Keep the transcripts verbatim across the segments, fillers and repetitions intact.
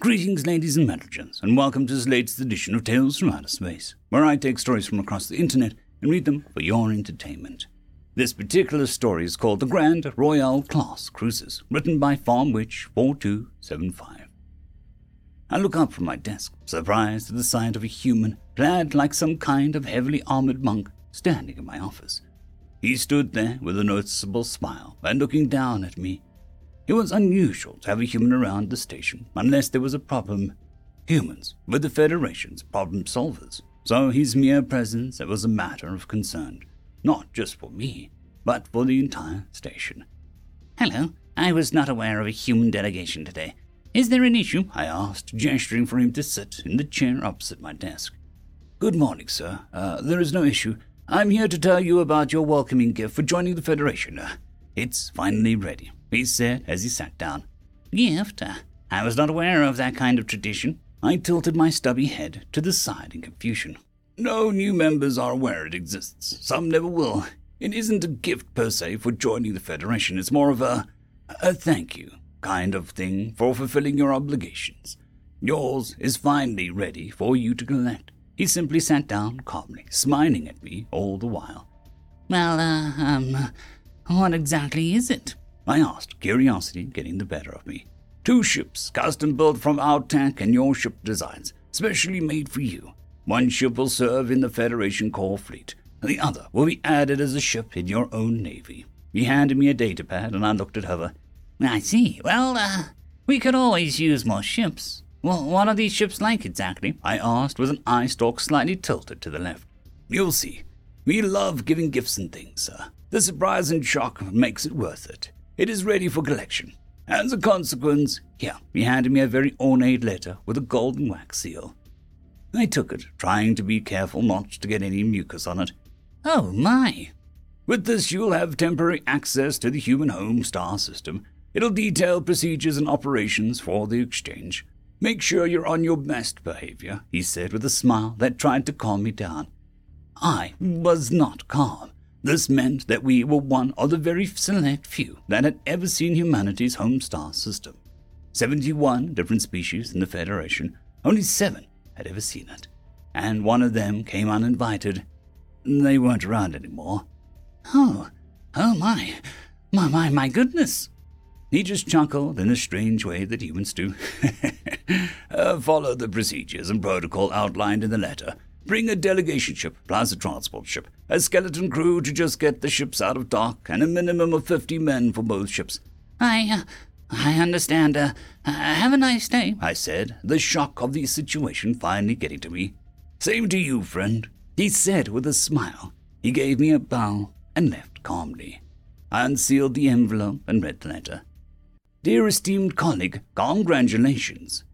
Greetings, ladies and gents, and welcome to this latest edition of Tales from Outer Space, where I take stories from across the internet and read them for your entertainment. This particular story is called The Grand Royal Class Cruises, written by Farm Witch forty-two seventy-five. I look up from my desk, surprised at the sight of a human clad like some kind of heavily armored monk standing in my office. He stood there with a noticeable smile and looking down at me. It was unusual to have a human around the station unless there was a problem. Humans were the Federation's problem solvers, so his mere presence was a matter of concern, not just for me, but for the entire station. "Hello, I was not aware of a human delegation today. Is there an issue?" I asked, gesturing for him to sit in the chair opposite my desk. "Good morning, sir. Uh, there is no issue. I'm here to tell you about your welcoming gift for joining the Federation. Uh, it's finally ready," he said as he sat down. "Gift? Uh, I was not aware of that kind of tradition." I tilted my stubby head to the side in confusion. "No new members are aware it exists. Some never will. It isn't a gift per se for joining the Federation. It's more of a, a thank you kind of thing for fulfilling your obligations. Yours is finally ready for you to collect." He simply sat down calmly, smiling at me all the while. "Well, uh, um, what exactly is it?" I asked, curiosity getting the better of me. "Two ships, custom-built from our tech and your ship designs, specially made for you. One ship will serve in the Federation core fleet, and the other will be added as a ship in your own navy." He handed me a datapad, and I looked at Hover. "I see. Well, uh, we could always use more ships. Well, what are these ships like exactly?" I asked, with an eye stalk slightly tilted to the left. "You'll see. We love giving gifts and things, sir. The surprise and shock makes it worth it. It is ready for collection. As a consequence, here," he handed me a very ornate letter with a golden wax seal. I took it, trying to be careful not to get any mucus on it. "Oh my!" "With this, you'll have temporary access to the human home star system. It'll detail procedures and operations for the exchange. Make sure you're on your best behavior," he said with a smile that tried to calm me down. I was not calm. This meant that we were one of the very select few that had ever seen humanity's home star system. seventy-one different species in the Federation, only seven had ever seen it. And one of them came uninvited. They weren't around anymore. Oh, oh my, my, my, my goodness. He just chuckled in a strange way that humans do. uh, "Follow the procedures and protocol outlined in the letter. Bring a delegation ship, plus a transport ship, a skeleton crew to just get the ships out of dock, and a minimum of fifty men for both ships." I, uh, I understand. Uh, uh, have a nice day," I said, the shock of the situation finally getting to me. "Same to you, friend," he said with a smile. He gave me a bow and left calmly. I unsealed the envelope and read the letter. "Dear esteemed colleague, congratulations.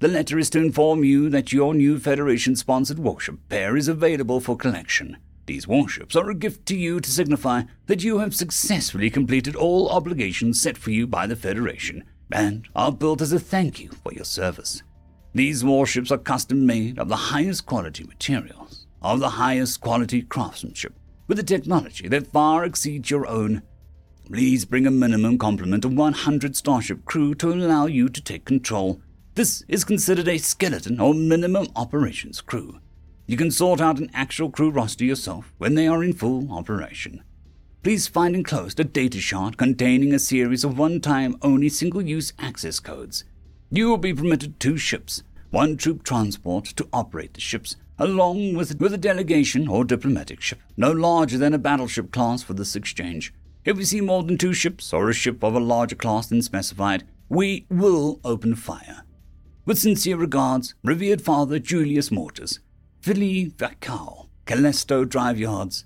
The letter is to inform you that your new Federation-sponsored warship pair is available for collection. These warships are a gift to you to signify that you have successfully completed all obligations set for you by the Federation and are built as a thank you for your service. These warships are custom-made of the highest quality materials, of the highest quality craftsmanship, with a technology that far exceeds your own. Please bring a minimum complement of one hundred starship crew to allow you to take control. This is considered a skeleton or minimum operations crew. You can sort out an actual crew roster yourself when they are in full operation. Please find enclosed a data chart containing a series of one-time only single-use access codes. You will be permitted two ships, one troop transport to operate the ships, along with, with a delegation or diplomatic ship, no larger than a battleship class for this exchange. If we see more than two ships, or a ship of a larger class than specified, we will open fire. With sincere regards, Revered Father Julius Mortis, Philly Vacal, Calesto Driveyards."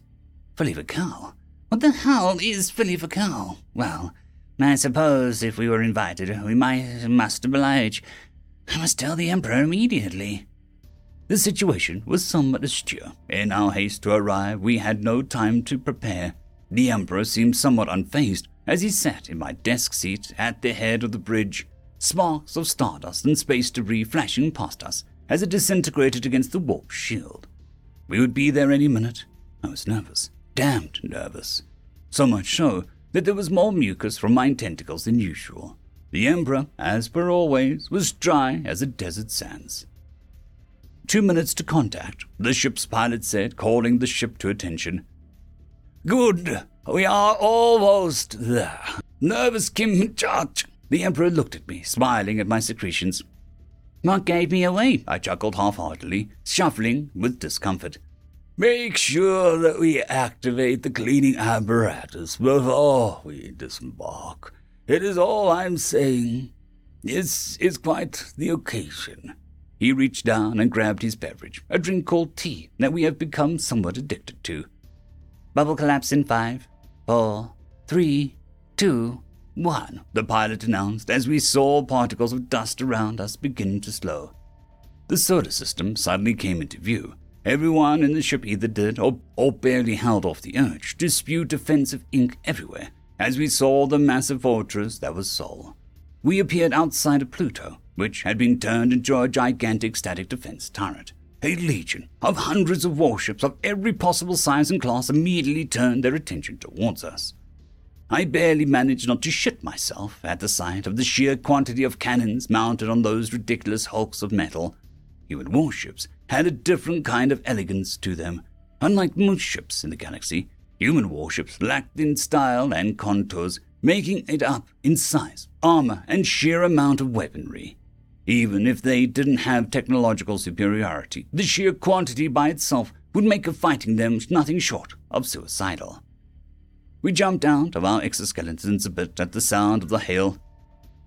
Philly Vacal? What the hell is Philly Vacal? "Well, I suppose if we were invited, we might, must oblige. I must tell the Emperor immediately." The situation was somewhat austere. In our haste to arrive, we had no time to prepare. The Emperor seemed somewhat unfazed as he sat in my desk seat at the head of the bridge, sparks of stardust and space debris flashing past us as it disintegrated against the warp shield. We would be there any minute. I was nervous, damned nervous. So much so that there was more mucus from my tentacles than usual. The Emperor, as per always, was dry as a desert sands. Two minutes to contact, the ship's pilot said, calling the ship to attention. Good, we are almost there. Nervous Kim Chach. The Emperor looked at me, smiling at my secretions. What gave me away? I chuckled half-heartedly, shuffling with discomfort. Make sure that we activate the cleaning apparatus before we disembark. It is all I'm saying. This is quite the occasion. He reached down and grabbed his beverage, a drink called tea that we have become somewhat addicted to. Bubble collapse in five, four, three, two, one, the pilot announced as we saw particles of dust around us begin to slow. The solar system suddenly came into view. Everyone in the ship either did or, or barely held off the urge to spew defensive ink everywhere as we saw the massive fortress that was Sol. We appeared outside of Pluto, which had been turned into a gigantic static defense turret. A legion of hundreds of warships of every possible size and class immediately turned their attention towards us. I barely managed not to shit myself at the sight of the sheer quantity of cannons mounted on those ridiculous hulks of metal. Human warships had a different kind of elegance to them. Unlike most ships in the galaxy, human warships lacked in style and contours, making it up in size, armor, and sheer amount of weaponry. Even if they didn't have technological superiority, the sheer quantity by itself would make a fighting them nothing short of suicidal. We jumped out of our exoskeletons a bit at the sound of the hail.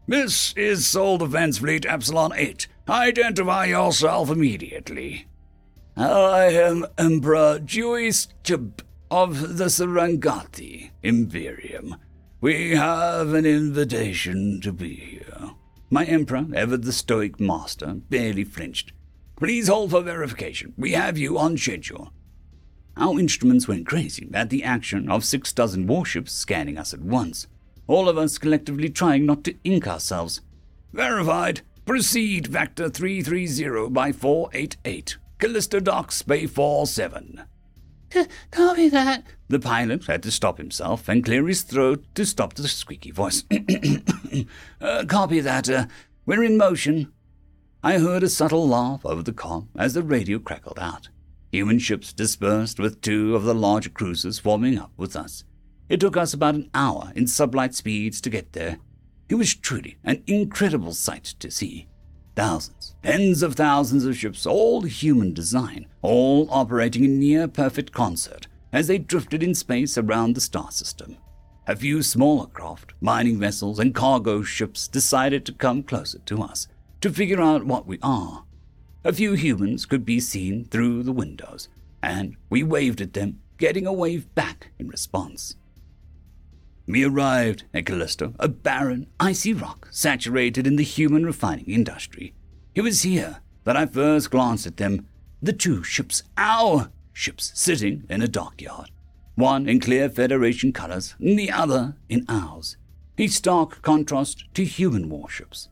This is Soul Defense Fleet Epsilon eight. Identify yourself immediately. I am Emperor Julius Chib of the Serengati Imperium. We have an invitation to be here. My Emperor, ever the stoic master, barely flinched. Please hold for verification. We have you on schedule. Our instruments went crazy at the action of six dozen warships scanning us at once, all of us collectively trying not to ink ourselves. Verified. Proceed Vector three thirty by four eighty-eight. Callisto Docks Bay forty-seven. Copy that. The pilot had to stop himself and clear his throat to stop the squeaky voice. uh, copy that. Uh, we're in motion. I heard a subtle laugh over the comm as the radio crackled out. Human ships dispersed with two of the larger cruisers forming up with us. It took us about an hour in sublight speeds to get there. It was truly an incredible sight to see. Thousands, tens of thousands of ships, all human design, all operating in near-perfect concert as they drifted in space around the star system. A few smaller craft, mining vessels and cargo ships decided to come closer to us to figure out what we are. A few humans could be seen through the windows, and we waved at them, getting a wave back in response. We arrived at Callisto, a barren, icy rock saturated in the human refining industry. It was here that I first glanced at them, the two ships, our ships, sitting in a dockyard, one in clear Federation colors and the other in ours, a stark contrast to human warships.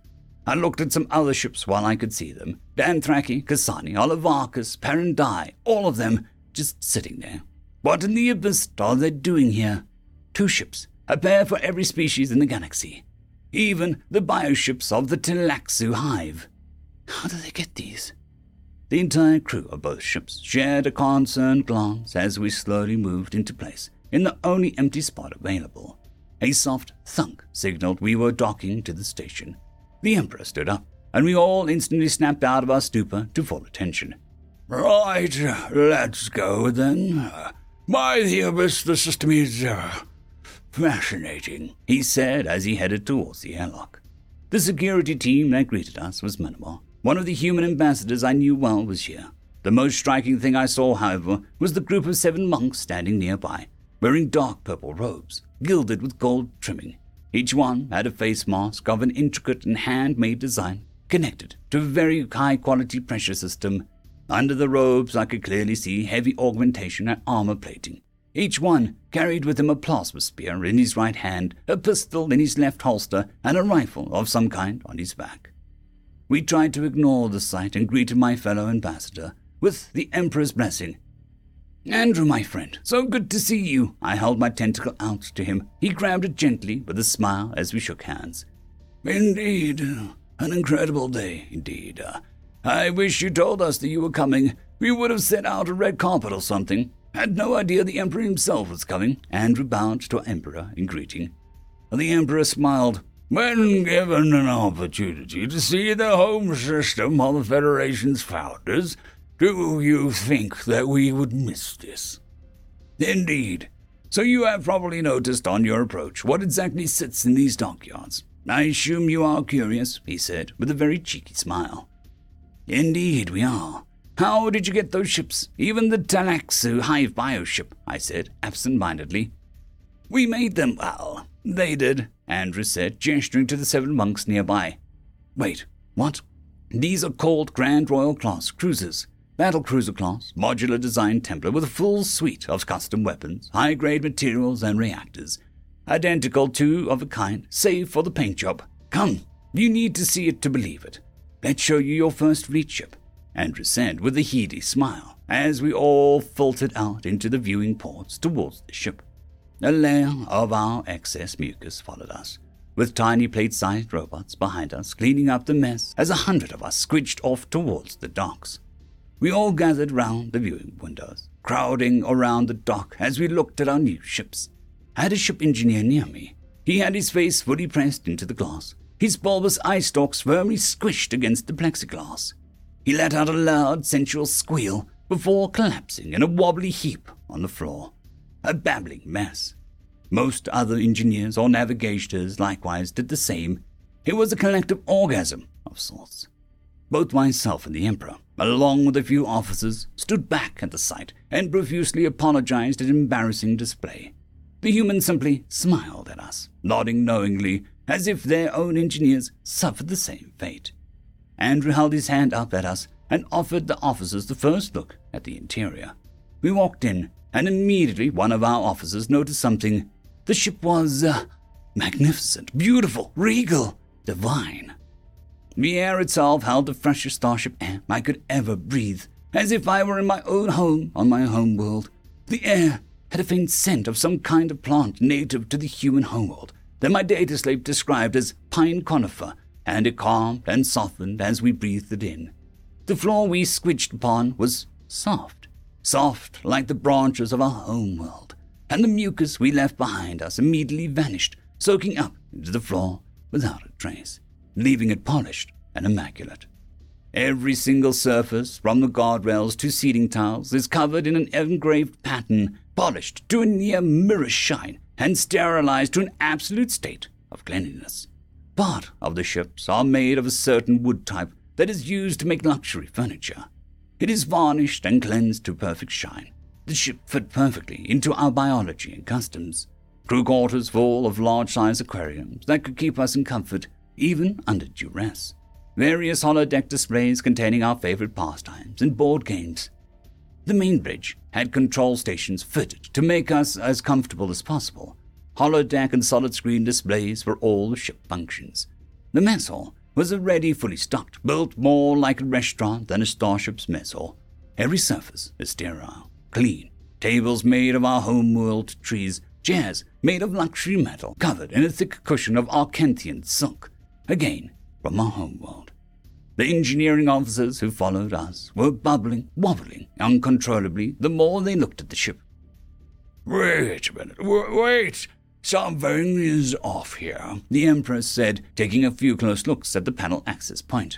I looked at some other ships while I could see them. Danthraki, Kasani, Olivarchus, Parandai, all of them just sitting there. What in the abyss are they doing here? Two ships, a pair for every species in the galaxy. Even the bioships of the Telaxu Hive. How do they get these? The entire crew of both ships shared a concerned glance as we slowly moved into place in the only empty spot available. A soft thunk signaled we were docking to the station. The Emperor stood up, and we all instantly snapped out of our stupor to full attention. Right, let's go then. By the abyss, the system is uh, fascinating, he said as he headed towards the airlock. The security team that greeted us was minimal. One of the human ambassadors I knew well was here. The most striking thing I saw, however, was the group of seven monks standing nearby, wearing dark purple robes, gilded with gold trimming. Each one had a face mask of an intricate and handmade design connected to a very high-quality pressure system. Under the robes, I could clearly see heavy augmentation and armor plating. Each one carried with him a plasma spear in his right hand, a pistol in his left holster, and a rifle of some kind on his back. We tried to ignore the sight and greeted my fellow ambassador with the Emperor's blessing. Andrew, my friend, so good to see you. I held my tentacle out to him. He grabbed it gently with a smile as we shook hands. Indeed. An incredible day, indeed. Uh, I wish you told us that you were coming. We would have sent out a red carpet or something. Had no idea the Emperor himself was coming." And we bowed to our Emperor in greeting. The Emperor smiled. "When given an opportunity to see the home system of the Federation's founders, do you think that we would miss this?" "Indeed. So you have probably noticed on your approach what exactly sits in these dockyards. I assume you are curious," he said, with a very cheeky smile. "Indeed we are. How did you get those ships, even the Telaxu Hive bioship?" I said, absent-mindedly. "We made them, well, they did," Andrew said, gesturing to the seven monks nearby. "Wait, what?" "These are called Grand Royal Class Cruises. Battlecruiser class, modular design template with a full suite of custom weapons, high-grade materials and reactors. Identical to of a kind, save for the paint job. Come, you need to see it to believe it. Let's show you your first fleet ship," Andrew said with a heady smile, as we all filtered out into the viewing ports towards the ship. A layer of our excess mucus followed us, with tiny plate-sized robots behind us cleaning up the mess as a hundred of us squidged off towards the docks. We all gathered round the viewing windows, crowding around the dock as we looked at our new ships. I had a ship engineer near me. He had his face fully pressed into the glass, his bulbous eye stalks firmly squished against the plexiglass. He let out a loud, sensual squeal before collapsing in a wobbly heap on the floor. A babbling mess. Most other engineers or navigators likewise did the same. It was a collective orgasm of sorts. Both myself and the Emperor, along with a few officers, stood back at the sight and profusely apologized at embarrassing display. The humans simply smiled at us, nodding knowingly, as if their own engineers suffered the same fate. Andrew held his hand up at us and offered the officers the first look at the interior. We walked in, and immediately one of our officers noticed something. The ship was uh, magnificent, beautiful, regal, divine. The air itself held the freshest starship air I could ever breathe, as if I were in my own home on my home world. The air had a faint scent of some kind of plant native to the human homeworld that my data slave described as pine conifer, and it calmed and softened as we breathed it in. The floor we squidged upon was soft, soft like the branches of our homeworld, and the mucus we left behind us immediately vanished, soaking up into the floor without a trace, leaving it polished and immaculate. Every single surface, from the guardrails to seating tiles, is covered in an engraved pattern, polished to a near mirror shine and sterilized to an absolute state of cleanliness. Part of the ships are made of a certain wood type that is used to make luxury furniture. It is varnished and cleansed to perfect shine. The ship fit perfectly into our biology and customs. Crew quarters full of large-sized aquariums that could keep us in comfort, even under duress. Various holodeck displays containing our favorite pastimes and board games. The main bridge had control stations fitted to make us as comfortable as possible. Holodeck and solid-screen displays for all the ship functions. The mess hall was already fully stocked, built more like a restaurant than a starship's mess hall. Every surface is sterile, clean. Tables made of our homeworld trees, chairs made of luxury metal, covered in a thick cushion of Arcanthian silk, again from our homeworld. The engineering officers who followed us were bubbling, wobbling uncontrollably the more they looked at the ship. "Wait a minute, w- wait! Something is off here," the Empress said, taking a few close looks at the panel access point.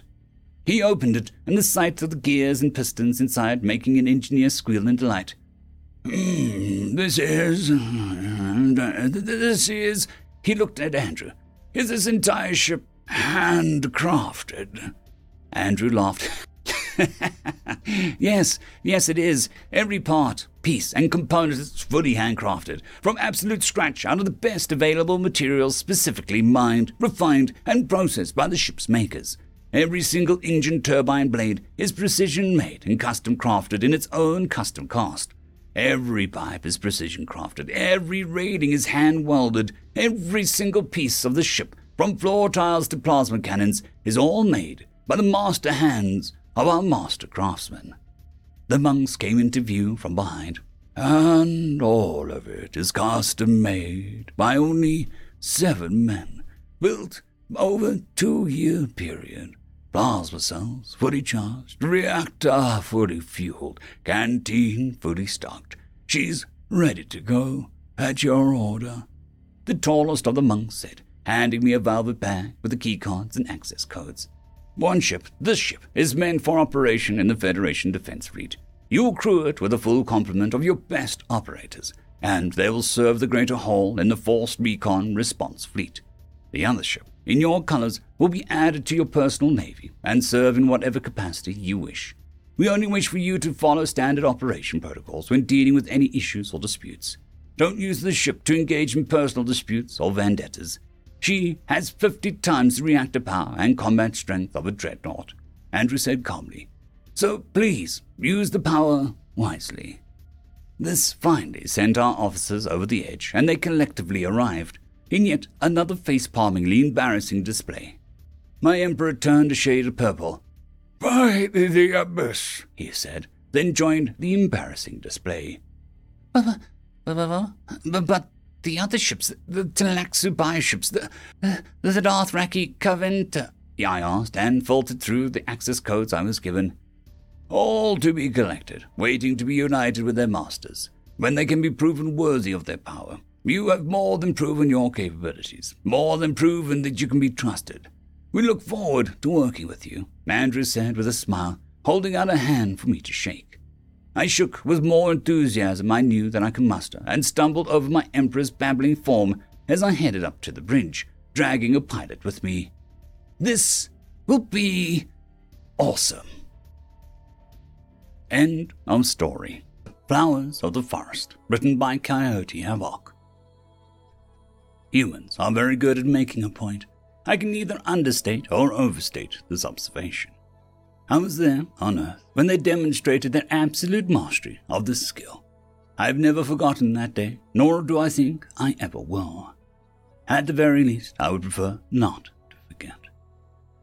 He opened it, and the sight of the gears and pistons inside making an engineer squeal in delight. Mm, this is... Uh, this is... He looked at Andrew. "Is this entire ship handcrafted?" Andrew laughed. yes, yes it is. Every part, piece, and component is fully handcrafted, from absolute scratch out of the best available materials specifically mined, refined, and processed by the ship's makers. Every single engine turbine blade is precision-made and custom-crafted in its own custom cast. Every pipe is precision-crafted, every rating is hand-welded, every single piece of the ship, from floor tiles to plasma cannons, is all made by the master hands of our master craftsmen. The monks came into view from behind. "And all of it is custom-made by only seven men, built Over two-year period, bars were cells, fully charged, reactor fully fueled, canteen fully stocked. She's ready to go, at your order. The tallest of the monks said, handing me a velvet bag with the key cards and access codes. One ship, this ship, is meant for operation in the Federation Defense Fleet. You'll crew it with a full complement of your best operators, and they will serve the greater whole in the Forced Recon Response Fleet. The other ship, in your colors, will be added to your personal navy and serve in whatever capacity you wish. We only wish for you to follow standard operation protocols when dealing with any issues or disputes. Don't use this ship to engage in personal disputes or vendettas. She has fifty times the reactor power and combat strength of a dreadnought, Andrew said calmly. So please, use the power wisely. This finally sent our officers over the edge, and they collectively arrived, in yet another face-palmingly embarrassing display. My emperor turned a shade of purple. "By the abyss," he said, then joined the embarrassing display. But, but, but, but the other ships, the Telaxu bioships, the, the, the Danthraki Covenant, I asked, and filtered through the access codes I was given. All to be collected, waiting to be united with their masters, when they can be proven worthy of their power. You have more than proven your capabilities, more than proven that you can be trusted. We look forward to working with you, Andrew said with a smile, holding out a hand for me to shake. I shook with more enthusiasm I knew than I could muster, and stumbled over my emperor's babbling form as I headed up to the bridge, dragging a pilot with me. This will be awesome. End of story. Flowers of the Forest, written by Coyote Havoc. Humans are very good at making a point. I can neither understate or overstate this observation. I was there on Earth when they demonstrated their absolute mastery of this skill. I have never forgotten that day, nor do I think I ever will. At the very least, I would prefer not to forget.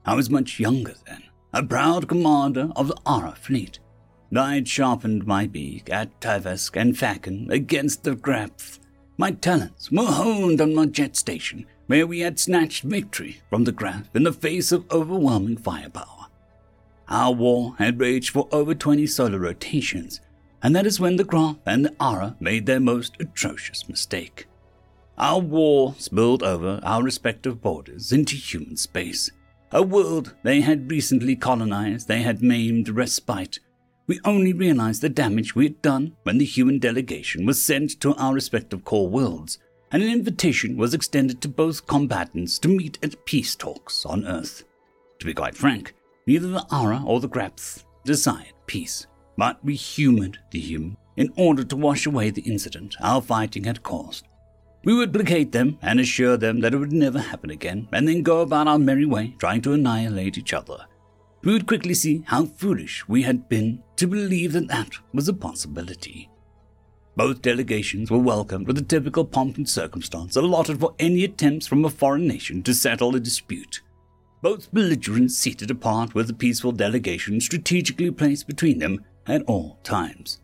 I was much younger then, a proud commander of the Ara fleet. I had sharpened my beak at Tyvask and Fakan against the Krapth. My talents were honed on my jet station, where we had snatched victory from the Krapth in the face of overwhelming firepower. Our war had raged for over twenty solar rotations, and that is when the Krapth and the Ara made their most atrocious mistake. Our war spilled over our respective borders into human space, a world they had recently colonized, they had maimed respite. We only realized the damage we had done when the human delegation was sent to our respective core worlds, and an invitation was extended to both combatants to meet at peace talks on Earth. To be quite frank, neither the Ara or the Krapth desired peace, but we humored the human in order to wash away the incident our fighting had caused. We would placate them and assure them that it would never happen again, and then go about our merry way trying to annihilate each other. We would quickly see how foolish we had been to believe that that was a possibility. Both delegations were welcomed with the typical pomp and circumstance allotted for any attempts from a foreign nation to settle a dispute. Both belligerents seated apart with a peaceful delegation strategically placed between them at all times.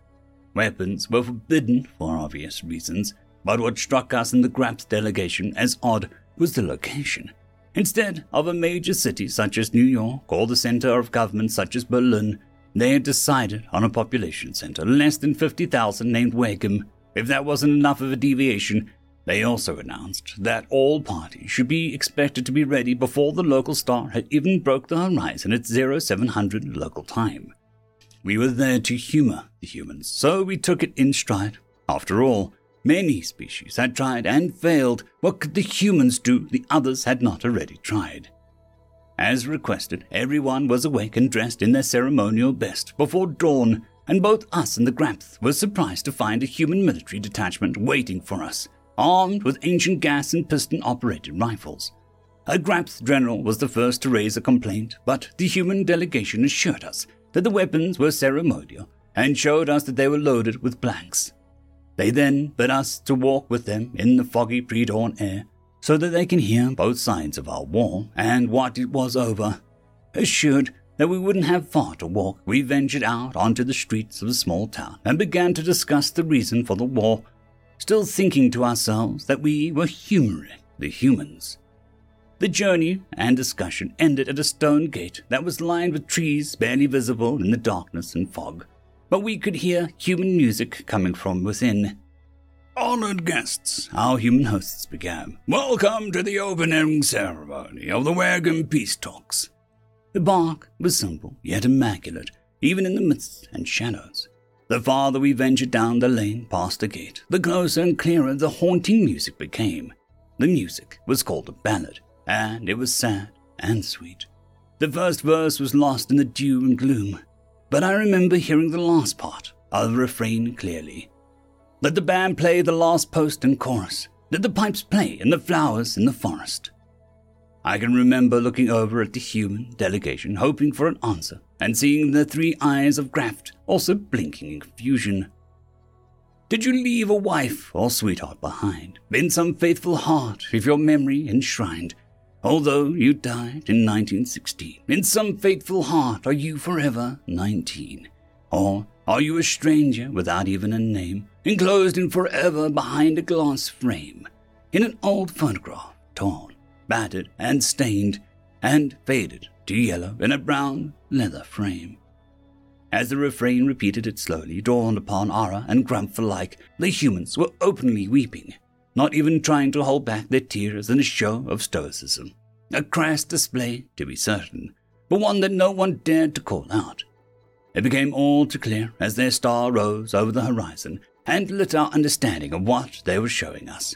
Weapons were forbidden for obvious reasons, but what struck us in the Krapth delegation as odd was the location. Instead of a major city such as New York or the center of government such as Berlin, they had decided on a population center less than fifty thousand named Wagham. If that wasn't enough of a deviation, they also announced that all parties should be expected to be ready before the local star had even broke the horizon at oh seven hundred local time. We were there to humor the humans, so we took it in stride. After all, many species had tried and failed. What could the humans do the others had not already tried? As requested, everyone was awake and dressed in their ceremonial best before dawn, and both us and the Krapth were surprised to find a human military detachment waiting for us, armed with ancient gas and piston-operated rifles. A Krapth general was the first to raise a complaint, but the human delegation assured us that the weapons were ceremonial and showed us that they were loaded with blanks. They then bid us to walk with them in the foggy pre-dawn air so that they can hear both sides of our war and what it was over. Assured that we wouldn't have far to walk, we ventured out onto the streets of a small town and began to discuss the reason for the war, still thinking to ourselves that we were humoring the humans. The journey and discussion ended at a stone gate that was lined with trees barely visible in the darkness and fog, but we could hear human music coming from within. "Honored guests," our human hosts began, "welcome to the opening ceremony of the Wagon Peace Talks." The bark was simple yet immaculate, even in the mist and shadows. The farther we ventured down the lane past the gate, the closer and clearer the haunting music became. The music was called a ballad, and it was sad and sweet. The first verse was lost in the dew and gloom, but I remember hearing the last part of the refrain clearly. Let the band play the last post and chorus. Let the pipes play and the flowers in the forest. I can remember looking over at the human delegation, hoping for an answer, and seeing the three eyes of Krapth also blinking in confusion. Did you leave a wife or sweetheart behind, in some faithful heart with your memory enshrined? Although you died in nineteen sixteen, in some faithful heart are you forever nineteen? Or are you a stranger without even a name, enclosed in forever behind a glass frame, in an old photograph, torn, battered and stained, and faded to yellow in a brown leather frame? As the refrain repeated it slowly, dawned upon Ara and Grumph alike, the humans were openly weeping, not even trying to hold back their tears in a show of stoicism. A crass display, to be certain, but one that no one dared to call out. It became all too clear as their star rose over the horizon and lit our understanding of what they were showing us.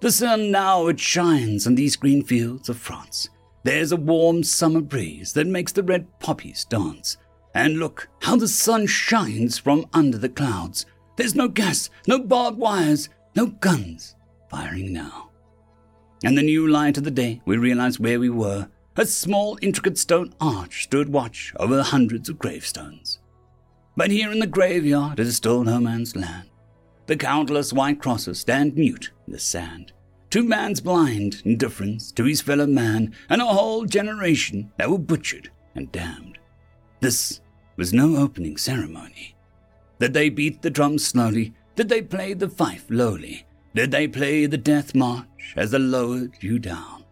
The sun now it shines on these green fields of France. There's a warm summer breeze that makes the red poppies dance. And look, how the sun shines from under the clouds. There's no gas, no barbed wires, no guns firing now. In the new light of the day, we realized where we were. A small, intricate stone arch stood watch over hundreds of gravestones. But here in the graveyard it is still no man's land. The countless white crosses stand mute in the sand. To man's blind indifference to his fellow man, and a whole generation that were butchered and damned. This was no opening ceremony. Did they beat the drums slowly? Did they play the fife lowly? Did they play the death march as they lowered you down?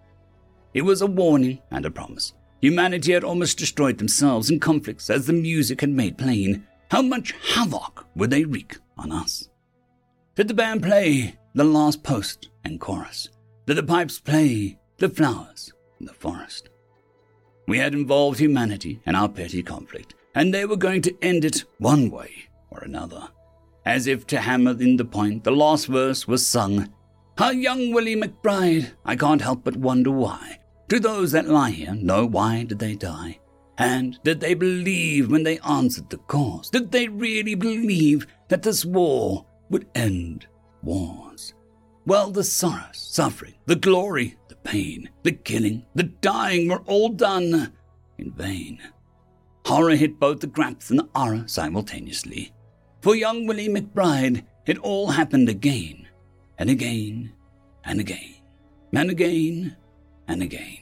It was a warning and a promise. Humanity had almost destroyed themselves in conflicts as the music had made plain. How much havoc would they wreak on us? Did the band play the last post and chorus? Did the pipes play the flowers in the forest? We had involved humanity in our petty conflict, and they were going to end it one way or another. As if to hammer in the point, the last verse was sung. How young Willie McBride, I can't help but wonder why. Do those that lie here know why did they die? And did they believe when they answered the cause? Did they really believe that this war would end wars? Well, the sorrow, suffering, the glory, the pain, the killing, the dying were all done in vain. Horror hit both the Krapth and the Ara simultaneously. For young Willie McBride, it all happened again, and again, and again, and again, and again.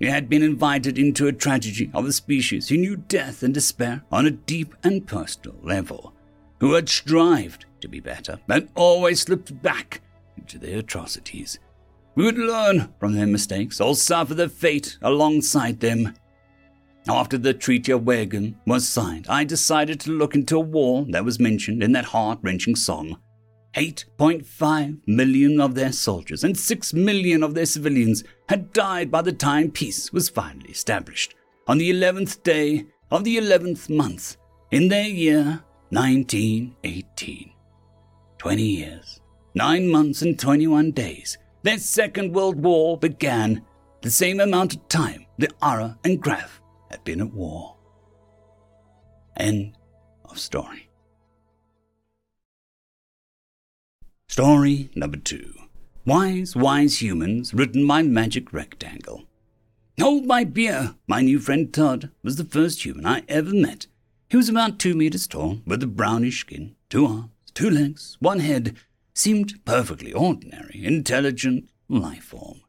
He had been invited into a tragedy of a species who knew death and despair on a deep and personal level, who had strived to be better and always slipped back into their atrocities. We would learn from their mistakes or suffer the fate alongside them. After the Treaty of Wagon was signed, I decided to look into a war that was mentioned in that heart-wrenching song. eight point five million of their soldiers and six million of their civilians had died by the time peace was finally established, on the eleventh day of the eleventh month, in their year nineteen eighteen. twenty years. Nine months and twenty-one days, their Second World War began, the same amount of time the Ara and Krapth had been at war. End of story. Story number two. Wise, Wise Humans, written by Magic Rectangle. Hold my beer, my new friend Todd was the first human I ever met. He was about two meters tall, with a brownish skin, two arms, two legs, one head, seemed perfectly ordinary, intelligent life form.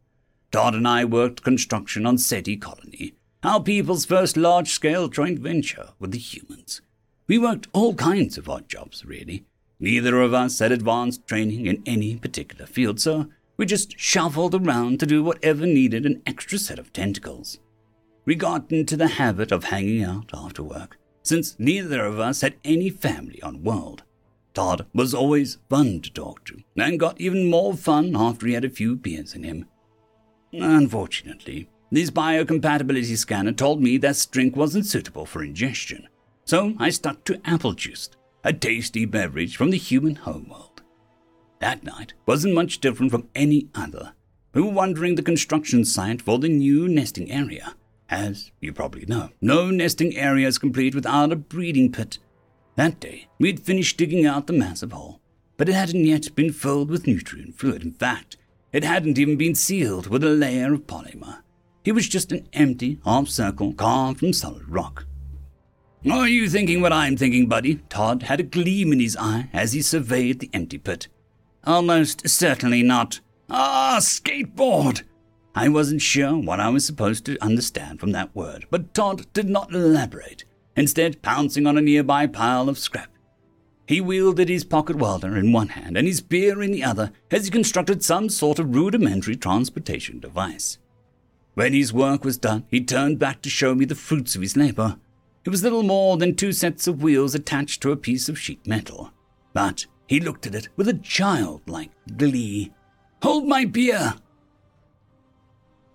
Todd and I worked construction on SETI Colony, our people's first large-scale joint venture with the humans. We worked all kinds of odd jobs, really. Neither of us had advanced training in any particular field, so We just shuffled around to do whatever needed an extra set of tentacles. We got into the habit of hanging out after work, since neither of us had any family on world. Todd was always fun to talk to, and got even more fun after he had a few beers in him. Unfortunately, this biocompatibility scanner told me that drink wasn't suitable for ingestion, so I stuck to apple juice, a tasty beverage from the human homeworld. That night wasn't much different from any other. We were wandering the construction site for the new nesting area. As you probably know, no nesting area is complete without a breeding pit. That day, we had finished digging out the massive hole, but it hadn't yet been filled with nutrient fluid. In fact, it hadn't even been sealed with a layer of polymer. It was just an empty half-circle carved from solid rock. "Are you thinking what I'm thinking, buddy?" Todd had a gleam in his eye as he surveyed the empty pit. "Almost certainly not." "Ah, skateboard!" I wasn't sure what I was supposed to understand from that word, but Todd did not elaborate, instead pouncing on a nearby pile of scrap. He wielded his pocket welder in one hand and his beer in the other as he constructed some sort of rudimentary transportation device. When his work was done, he turned back to show me the fruits of his labor. It was little more than two sets of wheels attached to a piece of sheet metal, but he looked at it with a childlike glee. "Hold my beer!"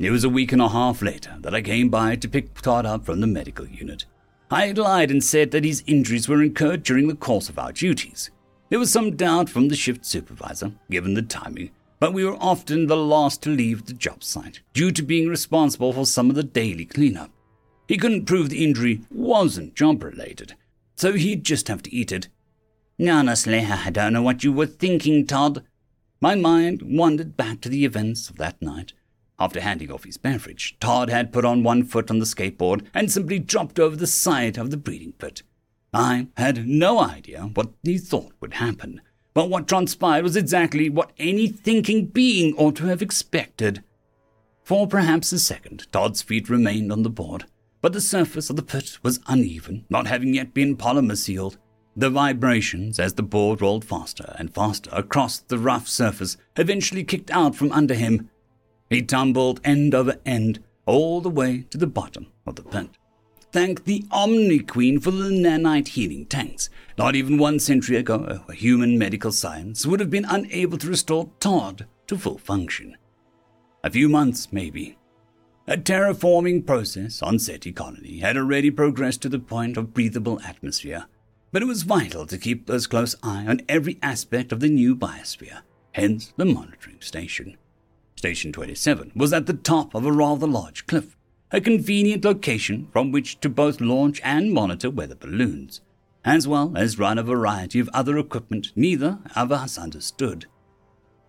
It was a week and a half later that I came by to pick Todd up from the medical unit. I had lied and said that his injuries were incurred during the course of our duties. There was some doubt from the shift supervisor, given the timing, but we were often the last to leave the job site, due to being responsible for some of the daily cleanup. He couldn't prove the injury wasn't job-related, so he'd just have to eat it. Honestly, I don't know what you were thinking, Todd. My mind wandered back to the events of that night. After handing off his beverage, Todd had put on one foot on the skateboard and simply dropped over the side of the breeding pit. I had no idea what he thought would happen, but what transpired was exactly what any thinking being ought to have expected. For perhaps a second, Todd's feet remained on the board, but the surface of the pit was uneven, not having yet been polymer sealed. The vibrations as the board rolled faster and faster across the rough surface eventually kicked out from under him. He tumbled end over end all the way to the bottom of the pit. Thank the Omni Queen for the nanite healing tanks. Not even one century ago, a human medical science would have been unable to restore Todd to full function. A few months, maybe. A terraforming process on SETI Colony had already progressed to the point of breathable atmosphere, but it was vital to keep a close eye on every aspect of the new biosphere, hence the monitoring station. Station twenty-seven was at the top of a rather large cliff, a convenient location from which to both launch and monitor weather balloons, as well as run a variety of other equipment neither of us understood.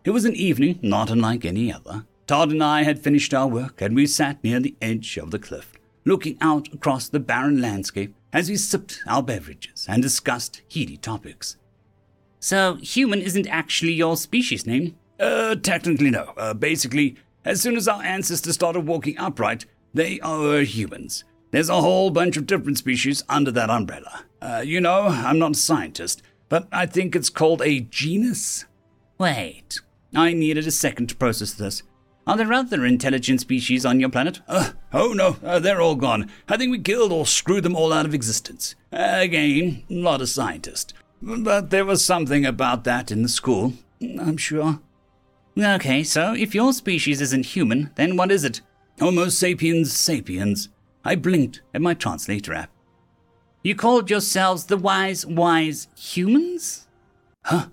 It was an evening not unlike any other. Todd and I had finished our work and we sat near the edge of the cliff, looking out across the barren landscape as we sipped our beverages and discussed heady topics. "So, human isn't actually your species name?" Uh, technically no. Uh, basically, as soon as our ancestors started walking upright, they are humans. There's a whole bunch of different species under that umbrella. Uh, you know, I'm not a scientist, but I think it's called a genus. Wait. I needed a second to process this. Are there other intelligent species on your planet? Uh, oh no, uh, they're all gone. I think we killed or screwed them all out of existence. Uh, again, not a scientist. But there was something about that in the school, I'm sure. Okay, so if your species isn't human, then what is it? Homo sapiens sapiens. I blinked at my translator app. You called yourselves the wise, wise humans? Huh?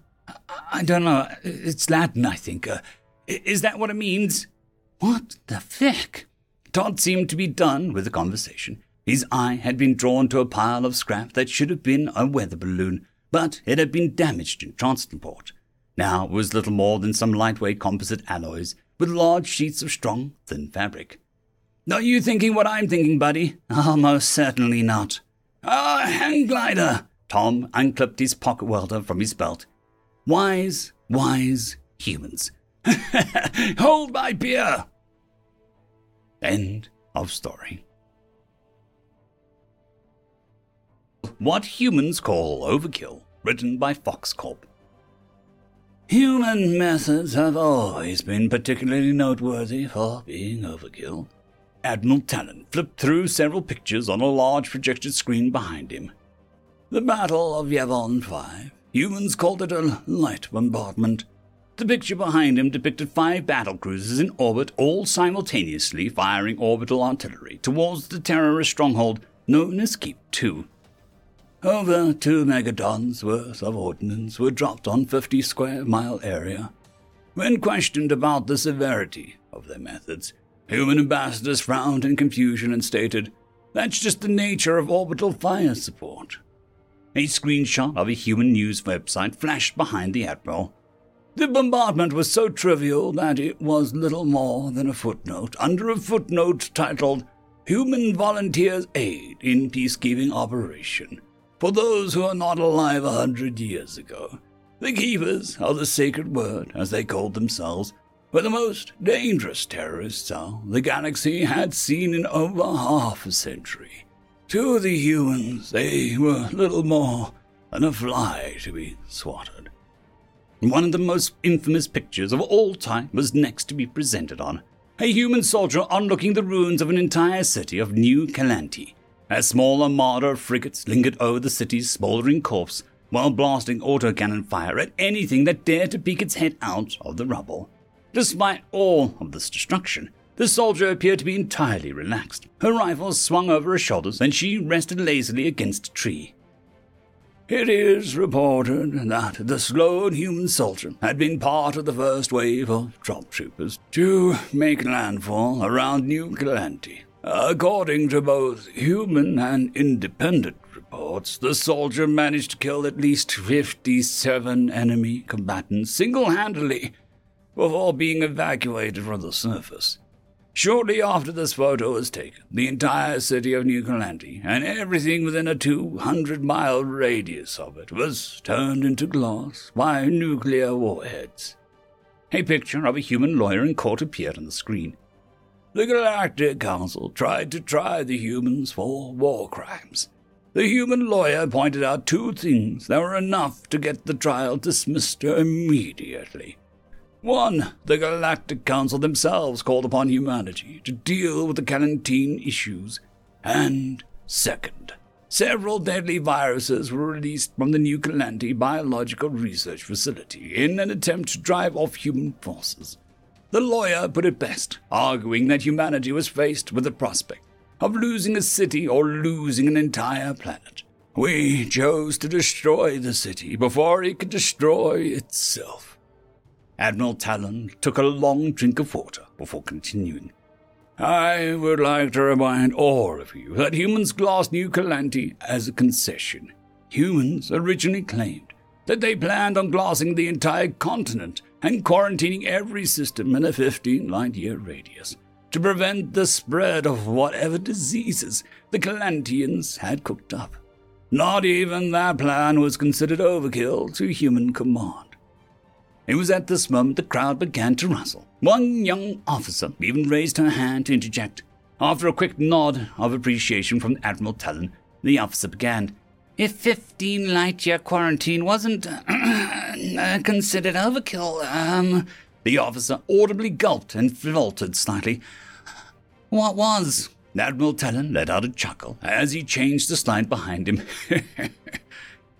I don't know. It's Latin, I think. Uh, is that what it means? What the feck? Todd seemed to be done with the conversation. His eye had been drawn to a pile of scrap that should have been a weather balloon, but it had been damaged in transport. Now it was little more than some lightweight composite alloys with large sheets of strong, thin fabric. "Are you thinking what I'm thinking, buddy?" "Almost certainly not." "Ah, hang glider!" Tom unclipped his pocket welder from his belt. "Wise, wise humans." "Hold my beer!" End of story. What Humans Call Overkill, written by Fox Corp. Human methods have always been particularly noteworthy for being overkill. Admiral Talon flipped through several pictures on a large projected screen behind him. The Battle of Yavon five. Humans called it a light bombardment. The picture behind him depicted five battlecruisers in orbit, all simultaneously firing orbital artillery towards the terrorist stronghold known as Keep two. Over two megatons worth of ordnance were dropped on fifty square mile area. When questioned about the severity of their methods, human ambassadors frowned in confusion and stated, "That's just the nature of orbital fire support." A screenshot of a human news website flashed behind the Admiral. The bombardment was so trivial that it was little more than a footnote under a footnote titled, "Human Volunteers Aid in Peacekeeping Operation for those who are not alive a hundred years ago. The Keepers of the Sacred Word, as they called themselves, were the most dangerous terrorist cell the galaxy had seen in over half a century. To the humans, they were little more than a fly to be swatted." One of the most infamous pictures of all time was next to be presented on. A human soldier onlooking the ruins of an entire city of New Calanti. A small armada of frigates lingered over the city's smoldering corpse while blasting autocannon fire at anything that dared to peek its head out of the rubble. Despite all of this destruction, the soldier appeared to be entirely relaxed. Her rifle swung over her shoulders, and she rested lazily against a tree. It is reported that the slowed human soldier had been part of the first wave of droptroopers to make landfall around New Calanti. According to both human and independent reports, the soldier managed to kill at least fifty-seven enemy combatants single-handedly before being evacuated from the surface. Shortly after this photo was taken, the entire city of New Calanti and everything within a two hundred mile radius of it was turned into glass by nuclear warheads. A picture of a human lawyer in court appeared on the screen. The Galactic Council tried to try the humans for war crimes. The human lawyer pointed out two things that were enough to get the trial dismissed immediately. One, the Galactic Council themselves called upon humanity to deal with the Calantine issues. And second, several deadly viruses were released from the New Calanti Biological Research Facility in an attempt to drive off human forces. The lawyer put it best, arguing that humanity was faced with the prospect of losing a city or losing an entire planet. We chose to destroy the city before it could destroy itself. Admiral Talon took a long drink of water before continuing. I would like to remind all of you that humans glassed New Calanti as a concession. Humans originally claimed that they planned on glassing the entire continent and quarantining every system in a fifteen light year radius to prevent the spread of whatever diseases the Calantians had cooked up. Not even that plan was considered overkill to human command. It was at this moment the crowd began to rustle. One young officer even raised her hand to interject. After a quick nod of appreciation from Admiral Talon, the officer began, If fifteen light year quarantine wasn't considered overkill, um... The officer audibly gulped and faltered slightly. What was? Admiral Talon let out a chuckle as he changed the slide behind him.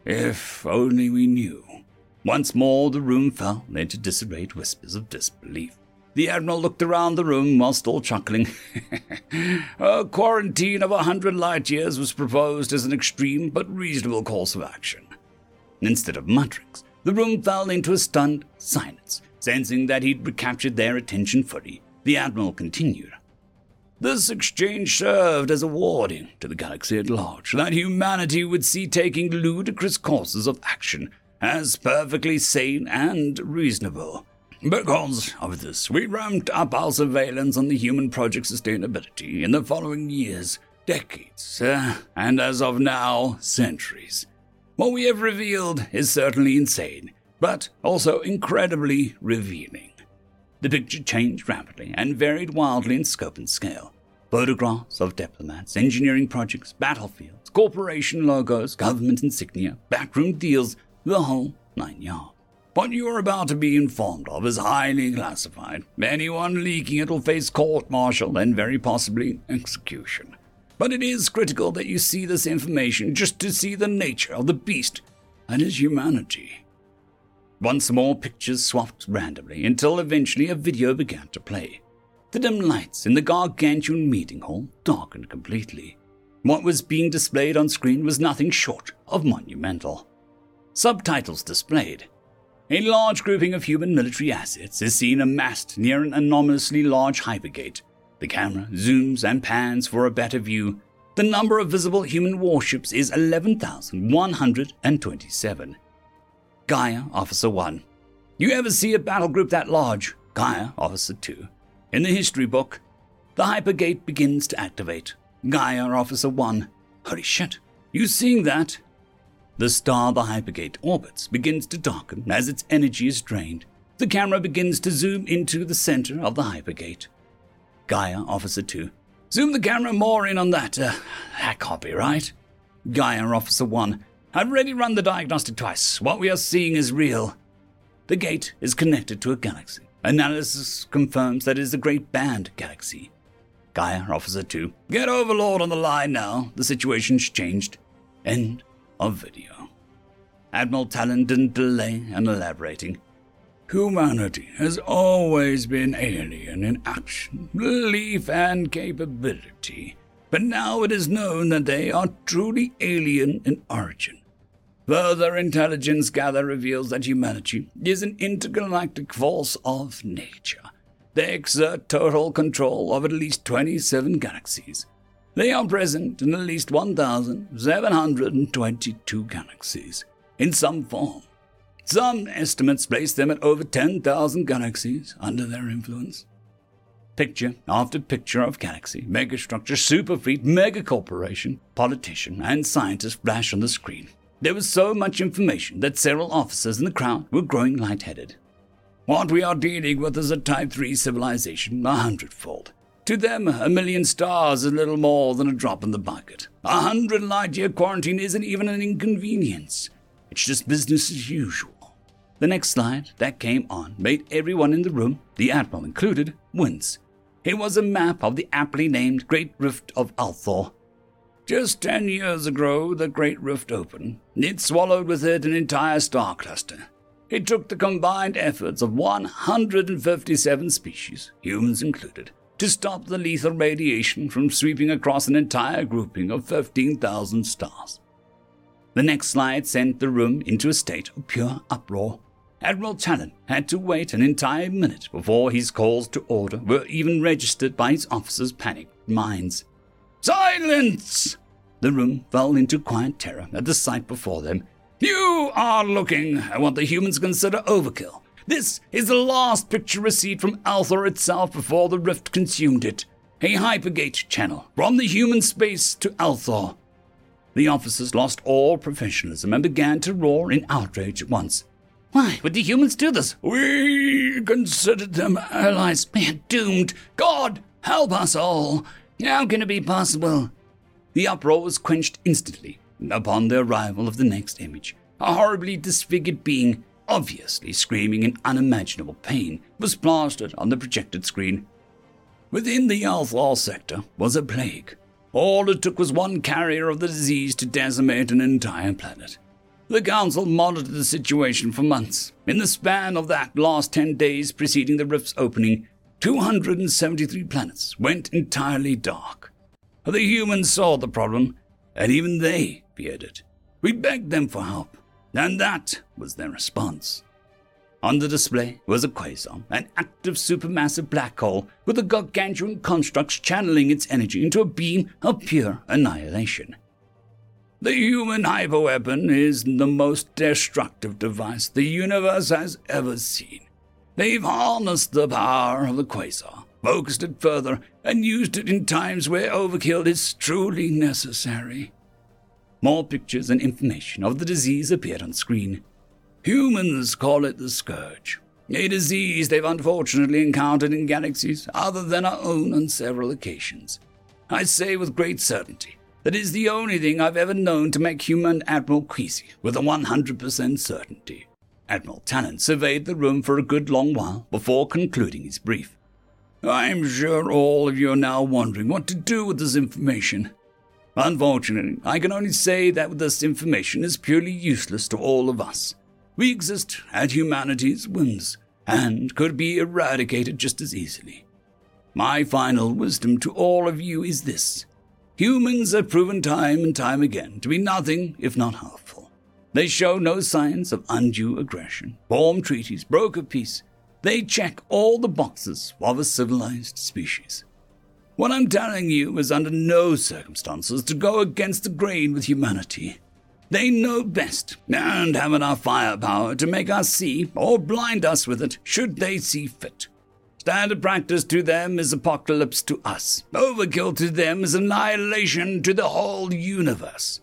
If only we knew. Once more, the room fell into disarrayed whispers of disbelief. The Admiral looked around the room while still chuckling. A quarantine of a hundred light years was proposed as an extreme but reasonable course of action. Instead of mutterings, the room fell into a stunned silence. Sensing that he'd recaptured their attention fully, the Admiral continued. This exchange served as a warning to the galaxy at large that humanity would see taking ludicrous courses of action as perfectly sane and reasonable. Because of this, we ramped up our surveillance on the human project sustainability in the following years, decades, uh, and as of now, centuries. What we have revealed is certainly insane, but also incredibly revealing. The picture changed rapidly and varied wildly in scope and scale. Photographs of diplomats, engineering projects, battlefields, corporation logos, government insignia, backroom deals, the whole nine yards. What you are about to be informed of is highly classified. Anyone leaking it will face court-martial and very possibly execution. But it is critical that you see this information just to see the nature of the beast and his humanity. Once more, pictures swapped randomly until eventually a video began to play. The dim lights in the gargantuan meeting hall darkened completely. What was being displayed on screen was nothing short of monumental. Subtitles displayed. A large grouping of human military assets is seen amassed near an anomalously large hypergate. The camera zooms and pans for a better view. The number of visible human warships is eleven thousand one hundred twenty-seven. Gaia, Officer one. You ever see a battle group that large? Gaia, Officer two. In the history book, the hypergate begins to activate. Gaia, Officer one. Holy shit, you seeing that? The star the hypergate orbits begins to darken as its energy is drained. The camera begins to zoom into the center of the hypergate. Gaia, Officer two. Zoom the camera more in on that, uh, that copy, right? Gaia, Officer one. I've already run the diagnostic twice. What we are seeing is real. The gate is connected to a galaxy. Analysis confirms that it is the Great Band Galaxy. Gaia, Officer two. Get Overlord on the line now. The situation's changed. End of video. Admiral Talon didn't delay in elaborating. Humanity has always been alien in action, belief, and capability, but now it is known that they are truly alien in origin. Further intelligence gathered reveals that humanity is an intergalactic force of nature. They exert total control of at least twenty-seven galaxies. They are present in at least one thousand seven hundred twenty-two galaxies in some form. Some estimates place them at over ten thousand galaxies under their influence. Picture after picture of galaxy, megastructure, superfleet, megacorporation, politician, and scientist flash on the screen. There was so much information that several officers in the crowd were growing lightheaded. What we are dealing with is a Type three civilization, a hundredfold. To them, a million stars is little more than a drop in the bucket. A hundred light-year quarantine isn't even an inconvenience. It's just business as usual. The next slide that came on made everyone in the room, the Admiral included, wince. It was a map of the aptly named Great Rift of Althor. Just ten years ago, the Great Rift opened. It swallowed with it an entire star cluster. It took the combined efforts of one hundred fifty-seven species, humans included, to stop the lethal radiation from sweeping across an entire grouping of fifteen thousand stars. The next slide sent the room into a state of pure uproar. Admiral Talon had to wait an entire minute before his calls to order were even registered by his officers' panicked minds. Silence! The room fell into quiet terror at the sight before them. You are looking at what the humans consider overkill. This is the last picture received from Althor itself before the rift consumed it. A hypergate channel from the human space to Althor. The officers lost all professionalism and began to roar in outrage at once. Why would the humans do this? We considered them allies. We are doomed. God, help us all. How can it be possible? The uproar was quenched instantly upon the arrival of the next image. A horribly disfigured being, obviously screaming in unimaginable pain, was plastered on the projected screen. Within the Althor sector was a plague. All it took was one carrier of the disease to decimate an entire planet. The Council monitored the situation for months. In the span of that last ten days preceding the rift's opening, two hundred seventy-three planets went entirely dark. The humans saw the problem, and even they feared it. We begged them for help, and that was their response. On the display was a quasar, an active supermassive black hole with the gargantuan constructs channeling its energy into a beam of pure annihilation. The human hyperweapon is the most destructive device the universe has ever seen. They've harnessed the power of the quasar, focused it further, and used it in times where overkill is truly necessary. More pictures and information of the disease appeared on screen. Humans call it the Scourge, a disease they've unfortunately encountered in galaxies other than our own on several occasions. I say with great certainty that it is the only thing I've ever known to make human Admiral queasy with a one hundred percent certainty. Admiral Talon surveyed the room for a good long while before concluding his brief. I'm sure all of you are now wondering what to do with this information. Unfortunately, I can only say that this information is purely useless to all of us. We exist at humanity's whims and could be eradicated just as easily. My final wisdom to all of you is this. Humans have proven time and time again to be nothing if not harmful. They show no signs of undue aggression, form treaties, broker peace. They check all the boxes of a civilized species. What I'm telling you is under no circumstances to go against the grain with humanity. They know best and have enough firepower to make us see or blind us with it should they see fit. Standard practice to them is apocalypse to us. Overkill to them is annihilation to the whole universe.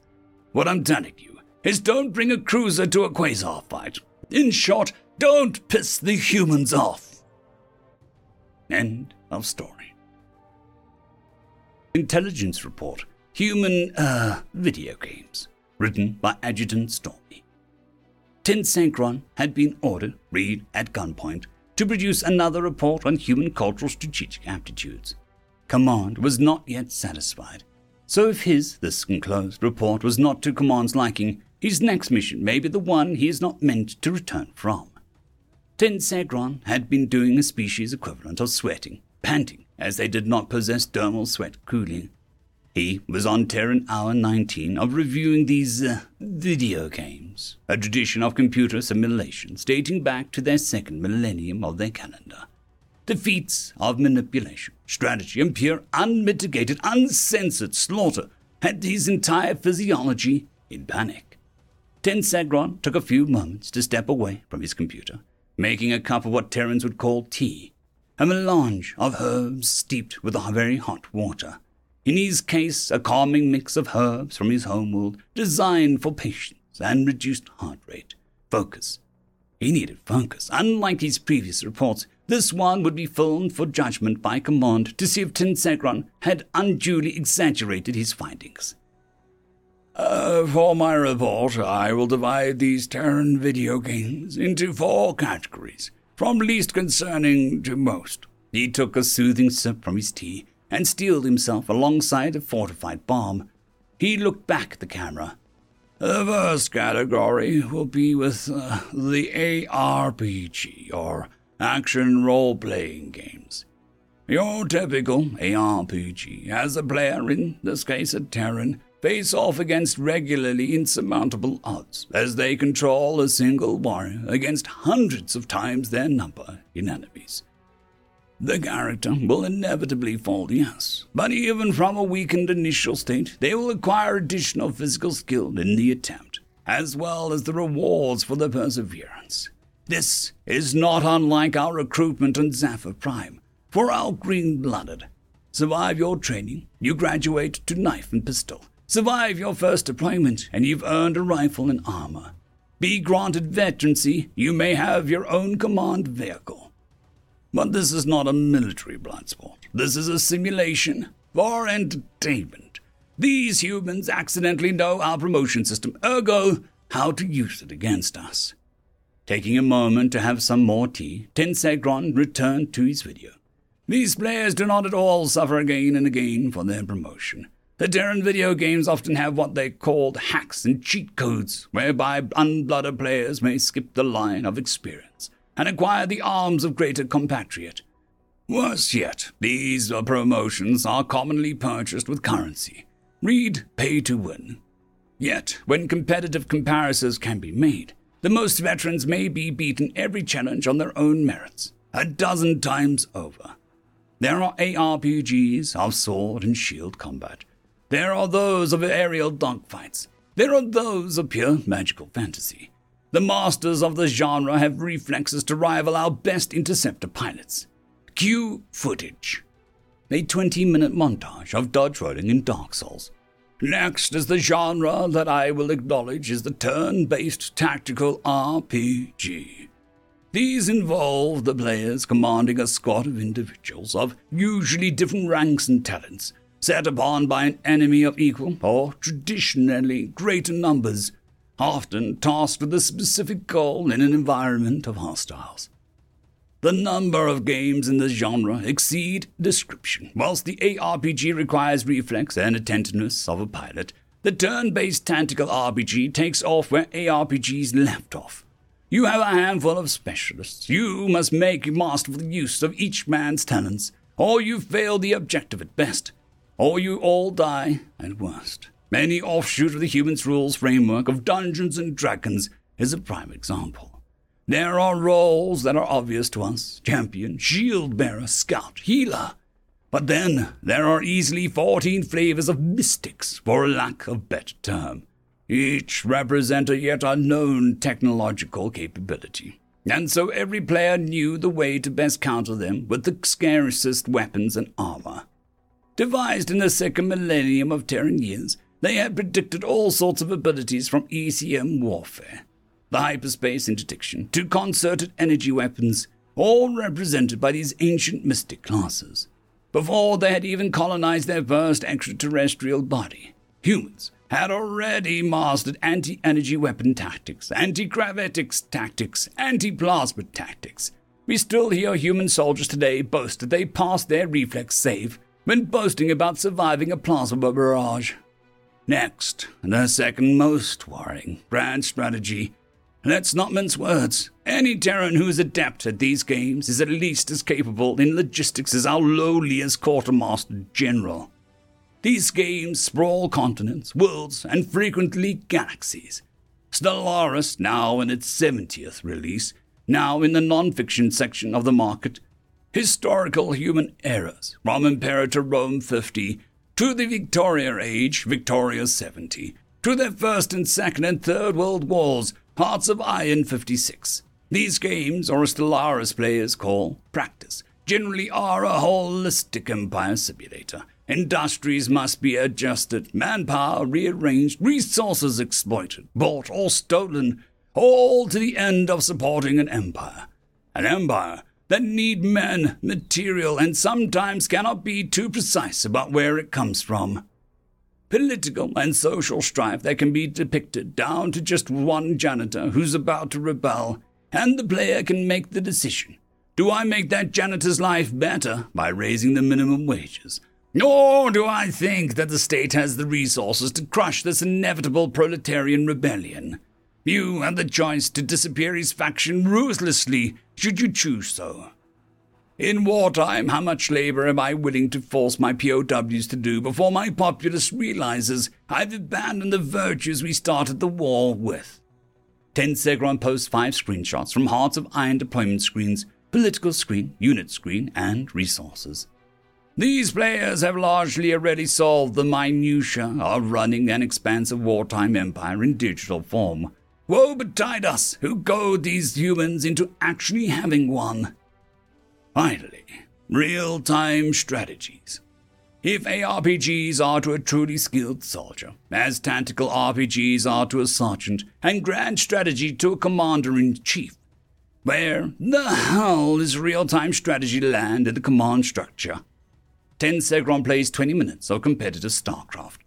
What I'm telling you is don't bring a cruiser to a quasar fight. In short, don't piss the humans off. End of story. Intelligence Report, Human, uh, Video Games, written by Adjutant Stormy. Tensegron had been ordered, read at gunpoint, to produce another report on human cultural strategic aptitudes. Command was not yet satisfied, so if his, this enclosed, report was not to Command's liking, his next mission may be the one he is not meant to return from. Tensegron had been doing a species equivalent of sweating, panting, as they did not possess dermal sweat cooling. He was on Terran Hour nineteen of reviewing these uh, video games, a tradition of computer simulations dating back to their second millennium of their calendar. The feats of manipulation, strategy, and pure, unmitigated, uncensored slaughter had his entire physiology in panic. Tensegron took a few moments to step away from his computer, making a cup of what Terrans would call tea, a melange of herbs steeped with a very hot water. In his case, a calming mix of herbs from his homeworld designed for patience and reduced heart rate. Focus. He needed focus. Unlike his previous reports, this one would be filmed for judgment by Command to see if Tensegron had unduly exaggerated his findings. Uh, for my report, I will divide these Terran video games into four categories. From least concerning to most. He took a soothing sip from his tea and steeled himself alongside a fortified bomb. He looked back at the camera. The first category will be with uh, the A R P G, or action role-playing games. Your typical A R P G has a player, in this case a Terran, face off against regularly insurmountable odds as they control a single warrior against hundreds of times their number in enemies. The character will inevitably fall yes, but even from a weakened initial state, they will acquire additional physical skill in the attempt, as well as the rewards for their perseverance. This is not unlike our recruitment on Zephyr Prime, for our green-blooded. Survive your training, you graduate to knife and pistol. Survive your first deployment, and you've earned a rifle and armor. Be granted veterancy, you may have your own command vehicle. But this is not a military blood sport. This is a simulation for entertainment. These humans accidentally know our promotion system, ergo, how to use it against us. Taking a moment to have some more tea, Tensegron returned to his video. These players do not at all suffer again and again for their promotion. The Terran video games often have what they called hacks and cheat codes, whereby unblooded players may skip the line of experience and acquire the arms of greater compatriot. Worse yet, these promotions are commonly purchased with currency. Read, pay to win. Yet, when competitive comparisons can be made, the most veterans may be beaten every challenge on their own merits, a dozen times over. There are A R P Gs of sword and shield combat. There are those of aerial dogfights. There are those of pure magical fantasy. The masters of the genre have reflexes to rival our best interceptor pilots. Cue footage. A twenty-minute montage of dodge rolling in Dark Souls. Next is the genre that I will acknowledge is the turn-based tactical R P G. These involve the players commanding a squad of individuals of usually different ranks and talents, set upon by an enemy of equal or traditionally greater numbers. often tasked with a specific goal in an environment of hostiles. The number of games in this genre exceed description. Whilst the A R P G requires reflex and attentiveness of a pilot, the turn-based tactical R P G takes off where A R P Gs left off. You have a handful of specialists. You must make masterful use of each man's talents, or you fail the objective at best, or you all die at worst. Any offshoot of the Human's Rules framework of Dungeons and Dragons is a prime example. There are roles that are obvious to us: champion, shield-bearer, scout, healer. But then there are easily fourteen flavors of mystics, for lack of better term. Each represent a yet unknown technological capability. And so every player knew the way to best counter them with the scarcest weapons and armor. Devised in the second millennium of Terran years, they had predicted all sorts of abilities from E C M warfare, the hyperspace interdiction, to concerted energy weapons, all represented by these ancient mystic classes. Before they had even colonized their first extraterrestrial body, humans had already mastered anti-energy weapon tactics, anti-gravitics tactics, anti-plasma tactics. We still hear human soldiers today boast that they passed their reflex save when boasting about surviving a plasma barrage. Next, and the second most worrying, grand strategy. Let's not mince words. Any Terran who is adept at these games is at least as capable in logistics as our lowliest quartermaster general. These games sprawl continents, worlds, and frequently galaxies. Stellaris, now in its seventieth release, now in the non-fiction section of the market. Historical human eras, from Imperator Rome fifty to the Victoria Age, Victoria seventy, to their first and second and third world wars, Hearts of Iron fifty-six. These games, or Stellaris players call practice, generally are a holistic empire simulator. Industries must be adjusted, manpower rearranged, resources exploited, bought or stolen, all to the end of supporting an empire. An empire that need men, material, and sometimes cannot be too precise about where it comes from. Political and social strife that can be depicted down to just one janitor who's about to rebel, and the player can make the decision. Do I make that janitor's life better by raising the minimum wages? Or do I think that the state has the resources to crush this inevitable proletarian rebellion? You have the choice to disappear his faction ruthlessly, should you choose so. In wartime, how much labor am I willing to force my P O Ws to do before my populace realizes I've abandoned the virtues we started the war with? Tensegron posts five screenshots from Hearts of Iron deployment screens, political screen, unit screen, and resources. These players have largely already solved the minutiae of running an expansive wartime empire in digital form. Woe betide us who goad these humans into actually having one. Finally, real-time strategies. If A R P Gs are to a truly skilled soldier, as tactical R P Gs are to a sergeant, and grand strategy to a commander-in-chief, where the hell is real-time strategy land in the command structure? Tensegron plays twenty minutes of competitive StarCraft.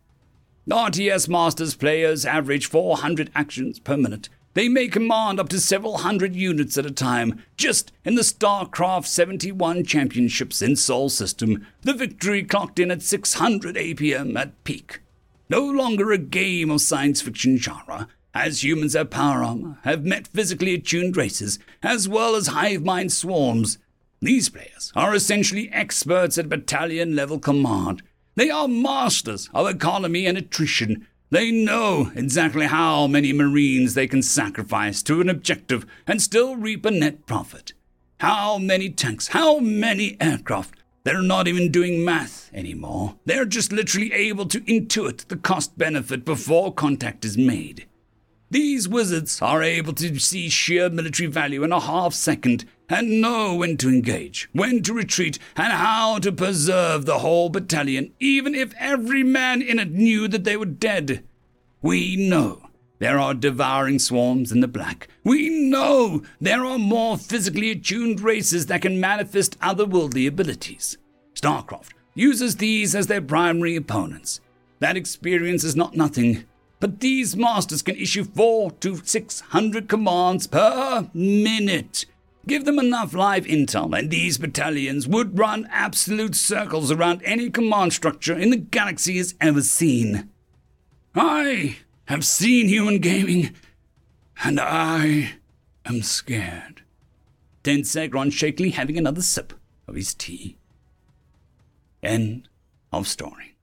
R T S Masters players average four hundred actions per minute. They may command up to several hundred units at a time. Just in the StarCraft seventy-one Championships in Sol System, the victory clocked in at six hundred A P M at peak. No longer a game of science fiction genre, as humans have power armor, have met physically attuned races, as well as hive mind swarms. These players are essentially experts at battalion-level command. They are masters of economy and attrition. They know exactly how many Marines they can sacrifice to an objective and still reap a net profit. How many tanks, how many aircraft. They're not even doing math anymore. They're just literally able to intuit the cost-benefit before contact is made. These wizards are able to see sheer military value in a half second and know when to engage, when to retreat, and how to preserve the whole battalion, even if every man in it knew that they were dead. We know there are devouring swarms in the black. We know there are more physically attuned races that can manifest otherworldly abilities. StarCraft uses these as their primary opponents. That experience is not nothing. but these masters can issue four to six hundred commands per minute. Give them enough live intel, and these battalions would run absolute circles around any command structure in the galaxy has ever seen. I have seen human gaming, and I am scared. Tensegron shakily having another sip of his tea. End of story.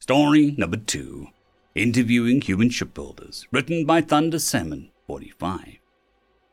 Story number two. Interviewing Human Shipbuilders. Written by Thunder Salmon forty-five.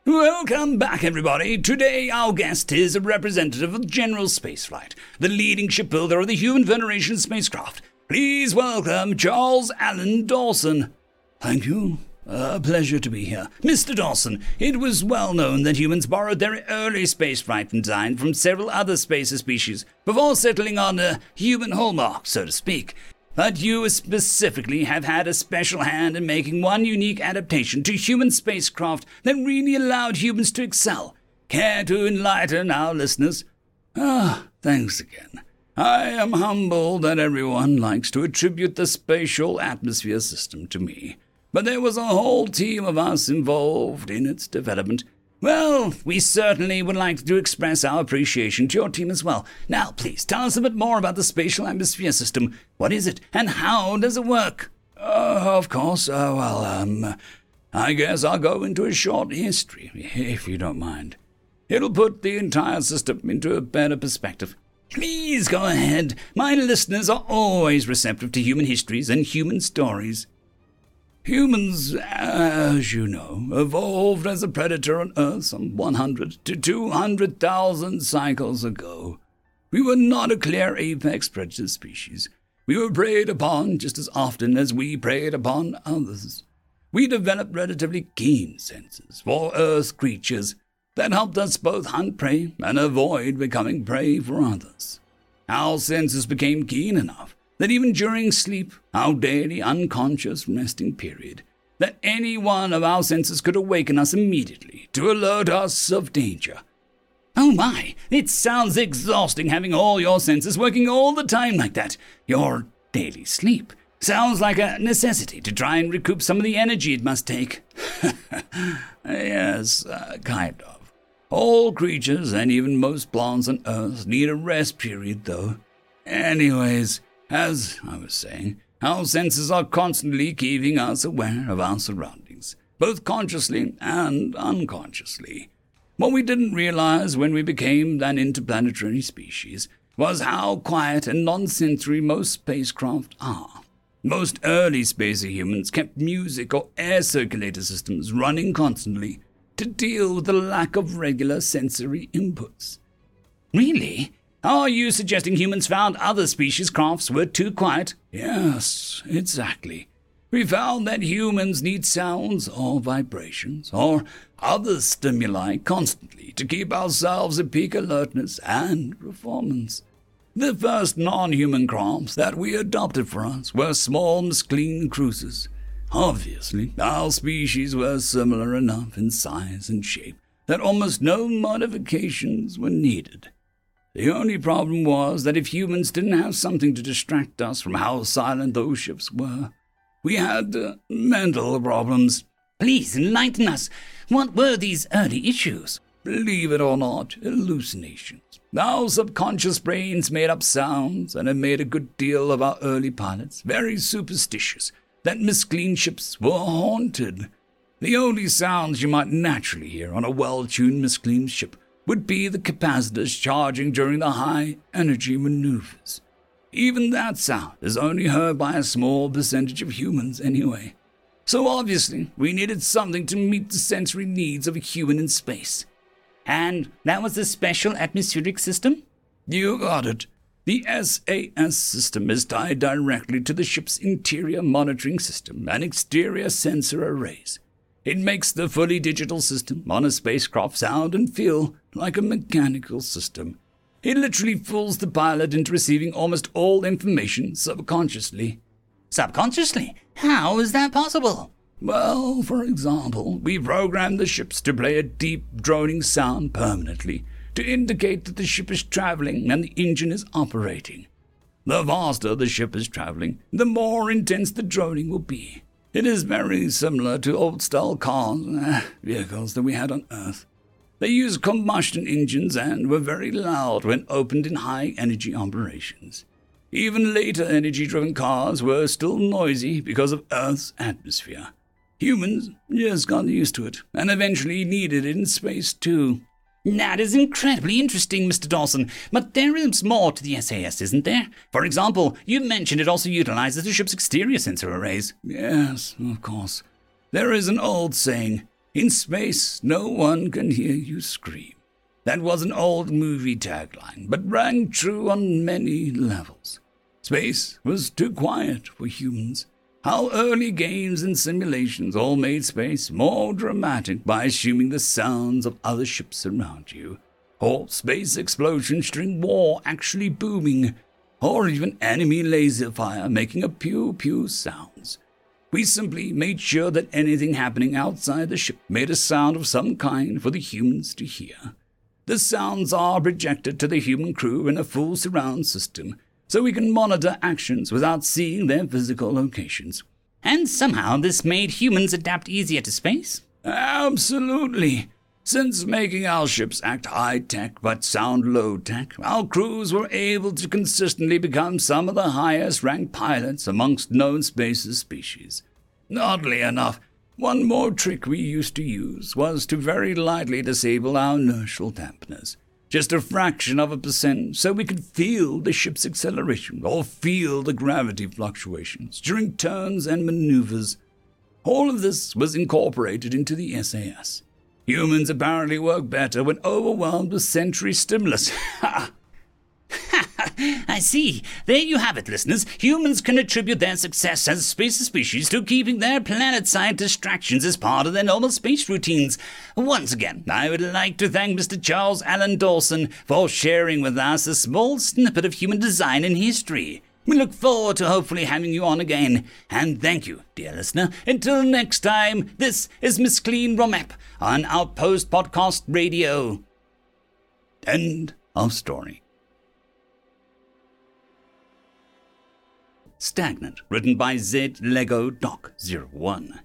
Welcome back, everybody. Today, our guest is a representative of General Spaceflight, the leading shipbuilder of the Human Federation spacecraft. Please welcome Charles Allen Dawson. Thank you. A pleasure to be here. Mister Dawson, it was well known that humans borrowed their early spaceflight design from several other spacer species before settling on a human hallmark, so to speak. But you specifically have had a special hand in making one unique adaptation to human spacecraft that really allowed humans to excel. Care to enlighten our listeners? Ah, thanks again. I am humbled that everyone likes to attribute the spatial atmosphere system to me. But there was a whole team of us involved in its development. Well, we certainly would like to express our appreciation to your team as well. Now, please, tell us a bit more about the spatial atmosphere system. What is it, and how does it work? Uh, of course, uh, well, um, I guess I'll go into a short history, if you don't mind. It'll put the entire system into a better perspective. Please go ahead. My listeners are always receptive to human histories and human stories. Humans, as you know, evolved as a predator on Earth some one hundred to two hundred thousand cycles ago. We were not a clear apex predator species. We were preyed upon just as often as we preyed upon others. We developed relatively keen senses for Earth creatures that helped us both hunt prey and avoid becoming prey for others. Our senses became keen enough that even during sleep, our daily unconscious resting period, that any one of our senses could awaken us immediately to alert us of danger. Oh my, it sounds exhausting having all your senses working all the time like that. Your daily sleep sounds like a necessity to try and recoup some of the energy it must take. Yes, uh, kind of. All creatures and even most plants on Earth need a rest period though. Anyways, as I was saying, our senses are constantly keeping us aware of our surroundings, both consciously and unconsciously. What we didn't realize when we became an interplanetary species was how quiet and non-sensory most spacecraft are. Most early spacer humans kept music or air circulator systems running constantly to deal with the lack of regular sensory inputs. Really? Are you suggesting humans found other species' crafts were too quiet? Yes, exactly. We found that humans need sounds or vibrations or other stimuli constantly to keep ourselves at peak alertness and performance. The first non-human crafts that we adopted for us were small Mescaline cruisers. Obviously, our species were similar enough in size and shape that almost no modifications were needed. The only problem was that if humans didn't have something to distract us from how silent those ships were, we had uh, mental problems. Please enlighten us. What were these early issues? Believe it or not, hallucinations. Our subconscious brains made up sounds, and it made a good deal of our early pilots very superstitious that Mescaline ships were haunted. The only sounds you might naturally hear on a well-tuned Mescaline ship would be the capacitors charging during the high-energy maneuvers. Even that sound is only heard by a small percentage of humans anyway. So obviously, we needed something to meet the sensory needs of a human in space. And that was the special atmospheric system? You got it. The S A S system is tied directly to the ship's interior monitoring system and exterior sensor arrays. It makes the fully digital system on a spacecraft sound and feel like a mechanical system. It literally fools the pilot into receiving almost all information subconsciously. Subconsciously? How is that possible? Well, for example, we programmed the ships to play a deep droning sound permanently to indicate that the ship is traveling and the engine is operating. The faster the ship is traveling, the more intense the droning will be. It is very similar to old-style cars uh, vehicles that we had on Earth. They used combustion engines and were very loud when opened in high-energy operations. Even later energy-driven cars were still noisy because of Earth's atmosphere. Humans just got used to it, and eventually needed it in space too. That is incredibly interesting, Mister Dawson, but there is more to the S A S, isn't there? For example, you mentioned it also utilizes the ship's exterior sensor arrays. Yes, of course. There is an old saying, in space, no one can hear you scream. That was an old movie tagline, but rang true on many levels. Space was too quiet for humans. How early games and simulations all made space more dramatic by assuming the sounds of other ships around you, or space explosions during war actually booming, or even enemy laser fire making a pew-pew sounds. We simply made sure that anything happening outside the ship made a sound of some kind for the humans to hear. The sounds are projected to the human crew in a full surround system, so we can monitor actions without seeing their physical locations. And somehow this made humans adapt easier to space? Absolutely. Since making our ships act high-tech but sound low-tech, our crews were able to consistently become some of the highest-ranked pilots amongst known space species. Oddly enough, one more trick we used to use was to very lightly disable our inertial dampeners. Just a fraction of a percent, so we could feel the ship's acceleration or feel the gravity fluctuations during turns and maneuvers. All of this was incorporated into the S A S. Humans apparently work better when overwhelmed with sensory stimulus. Ha! I see. There you have it, listeners. Humans can attribute their success as space species to keeping their planet-side distractions as part of their normal space routines. Once again, I would like to thank Mister Charles Allen Dawson for sharing with us a small snippet of human design and history. We look forward to hopefully having you on again. And thank you, dear listener. Until next time, this is Miss Clean Romap on Outpost Podcast Radio. End of story. Stagnant, written by Z Lego Doc zero one.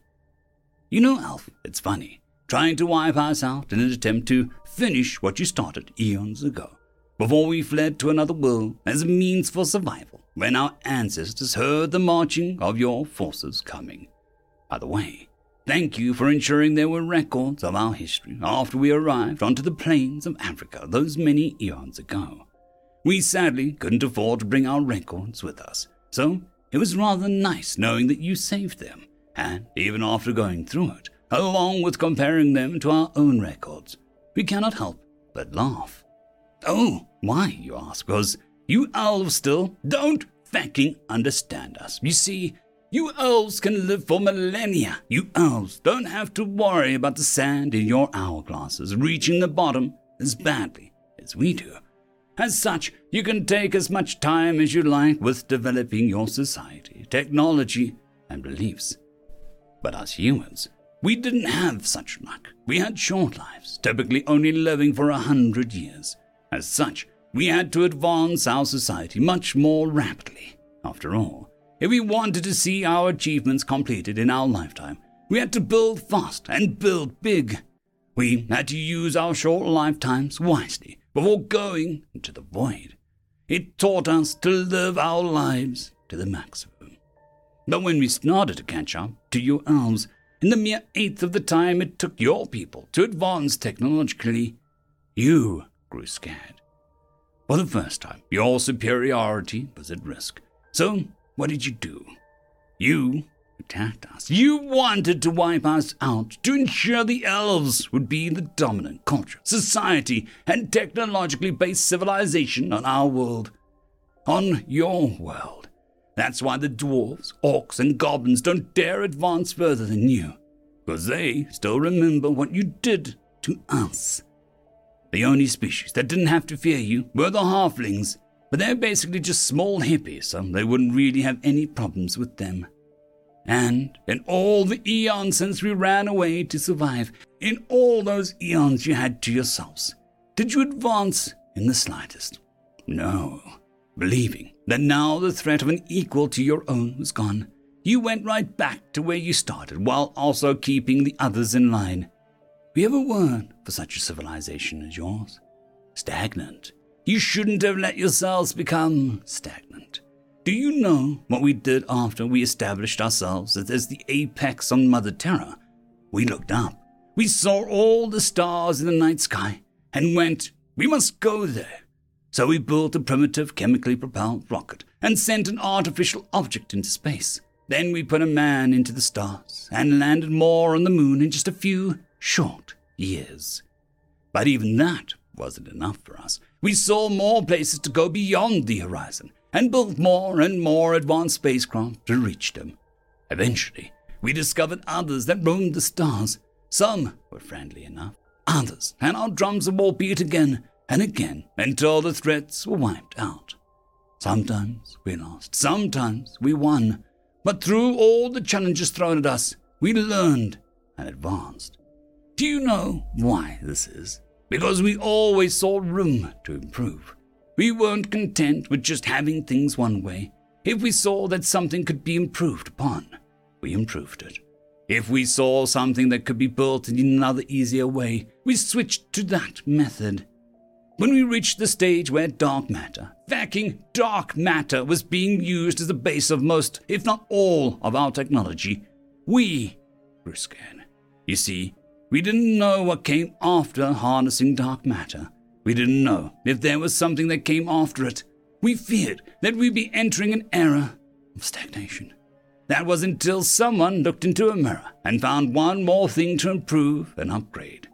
You know, Alf, it's funny, trying to wipe us out in an attempt to finish what you started eons ago, before we fled to another world as a means for survival, when our ancestors heard the marching of your forces coming. By the way, thank you for ensuring there were records of our history after we arrived onto the plains of Africa those many eons ago. We sadly couldn't afford to bring our records with us, so it was rather nice knowing that you saved them, and even after going through it, along with comparing them to our own records, we cannot help but laugh. Oh, why, you ask, because you elves still don't fucking understand us. You see, you elves can live for millennia. You elves don't have to worry about the sand in your hourglasses reaching the bottom as badly as we do. As such, you can take as much time as you like with developing your society, technology, and beliefs. But as humans, we didn't have such luck. We had short lives, typically only living for a hundred years. As such, we had to advance our society much more rapidly. After all, if we wanted to see our achievements completed in our lifetime, we had to build fast and build big. We had to use our short lifetimes wisely, before going into the void. It taught us to live our lives to the maximum. But when we started to catch up to you elves, in the mere eighth of the time it took your people to advance technologically, you grew scared. For the first time, your superiority was at risk. So what did you do? You attacked us. You wanted to wipe us out to ensure the elves would be the dominant culture, society, and technologically based civilization on our world. On your world. That's why the dwarves, orcs, and goblins don't dare advance further than you, because they still remember what you did to us. The only species that didn't have to fear you were the halflings, but they're basically just small hippies, so they wouldn't really have any problems with them. And in all the eons since we ran away to survive, in all those eons you had to yourselves, did you advance in the slightest? No. Believing Then now the threat of an equal to your own was gone. You went right back to where you started, while also keeping the others in line. We have a word for such a civilization as yours. Stagnant. You shouldn't have let yourselves become stagnant. Do you know what we did after we established ourselves as the apex on Mother Terra? We looked up. We saw all the stars in the night sky and went, we must go there. So we built a primitive chemically propelled rocket and sent an artificial object into space. Then we put a man into the stars and landed more on the moon in just a few short years. But even that wasn't enough for us. We saw more places to go beyond the horizon and built more and more advanced spacecraft to reach them. Eventually, we discovered others that roamed the stars. Some were friendly enough, others, and our drums of war beat again and again until the threats were wiped out. Sometimes we lost, sometimes we won, but through all the challenges thrown at us, we learned and advanced. Do you know why this is? Because we always saw room to improve. We weren't content with just having things one way. If we saw that something could be improved upon, we improved it. If we saw something that could be built in another easier way, we switched to that method. When we reached the stage where dark matter, fucking dark matter, was being used as the base of most, if not all, of our technology, we grew scared. You see, we didn't know what came after harnessing dark matter. We didn't know if there was something that came after it. We feared that we'd be entering an era of stagnation. That was until someone looked into a mirror and found one more thing to improve and upgrade.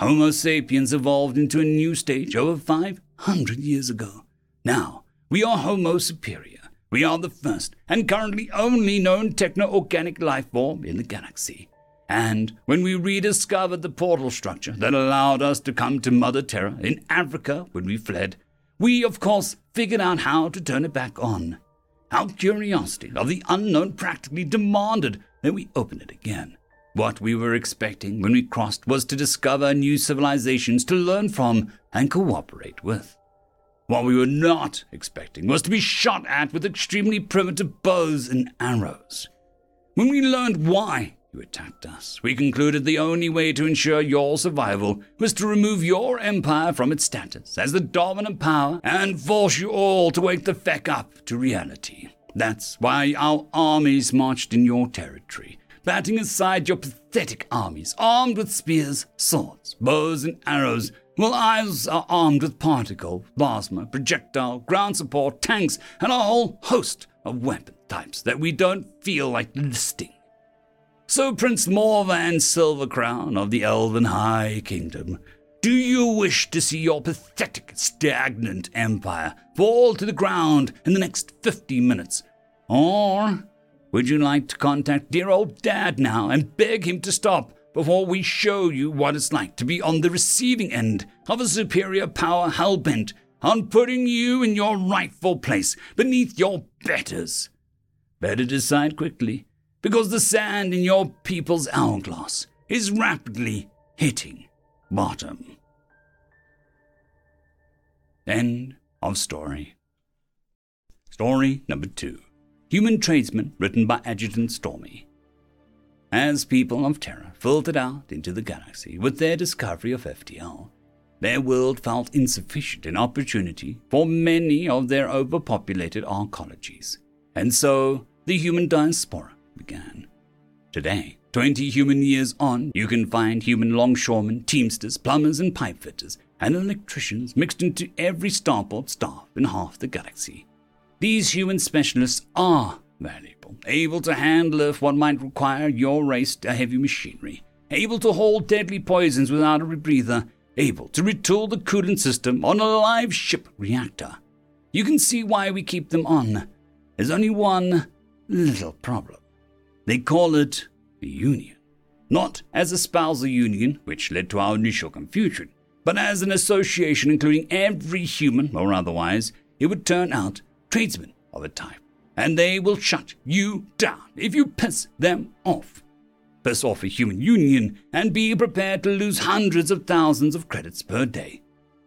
Homo sapiens evolved into a new stage over five hundred years ago. Now, we are Homo superior. We are the first and currently only known techno-organic life form in the galaxy. And when we rediscovered the portal structure that allowed us to come to Mother Terra in Africa when we fled, we, of course, figured out how to turn it back on. Our curiosity of the unknown practically demanded that we open it again. What we were expecting when we crossed was to discover new civilizations to learn from and cooperate with. What we were not expecting was to be shot at with extremely primitive bows and arrows. When we learned why you attacked us, we concluded the only way to ensure your survival was to remove your empire from its status as the dominant power and force you all to wake the feck up to reality. That's why our armies marched in your territory, batting aside your pathetic armies, armed with spears, swords, bows, and arrows, while ours are armed with particle, plasma, projectile, ground support, tanks, and a whole host of weapon types that we don't feel like listing. So Prince Morvan Silvercrown of the Elven High Kingdom, do you wish to see your pathetic, stagnant empire fall to the ground in the next fifty minutes? Or would you like to contact dear old Dad now and beg him to stop before we show you what it's like to be on the receiving end of a superior power hellbent on putting you in your rightful place beneath your betters? Better decide quickly, because the sand in your people's hourglass is rapidly hitting bottom. End of story. Story number two. Human Tradesmen, written by Adjutant Stormy. As people of Terra filtered out into the galaxy with their discovery of F T L, their world felt insufficient in opportunity for many of their overpopulated arcologies, and so the human diaspora began. Today, twenty human years on, you can find human longshoremen, teamsters, plumbers, and pipefitters, and electricians mixed into every starport staff in half the galaxy. These human specialists are valuable, able to handle what might require your race to heavy machinery, able to hold deadly poisons without a rebreather, able to retool the coolant system on a live ship reactor. You can see why we keep them on. There's only one little problem. They call it the Union. Not as a spousal union, which led to our initial confusion, but as an association including every human, or otherwise, it would turn out tradesmen of a type, and they will shut you down if you piss them off. Piss off a human union and be prepared to lose hundreds of thousands of credits per day.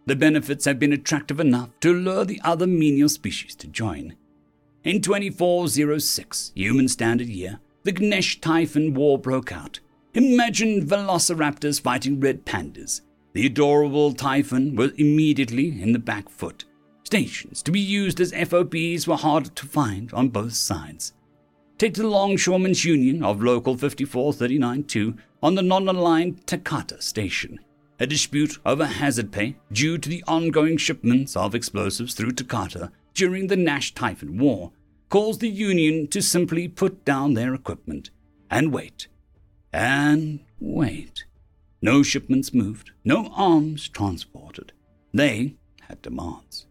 The benefits have been attractive enough to lure the other menial species to join. In twenty-four oh six, Human Standard Year, the Nash Typhon War broke out. Imagine velociraptors fighting red pandas. The adorable Typhon was immediately in the back foot. Stations to be used as F O Bs were hard to find on both sides. Take the Longshoremen's Union of Local fifty-four thirty-nine two on the non-aligned Takata Station. A dispute over hazard pay due to the ongoing shipments of explosives through Takata during the Nash Typhon War caused the Union to simply put down their equipment and wait. And wait. No shipments moved, no arms transported. They had demands.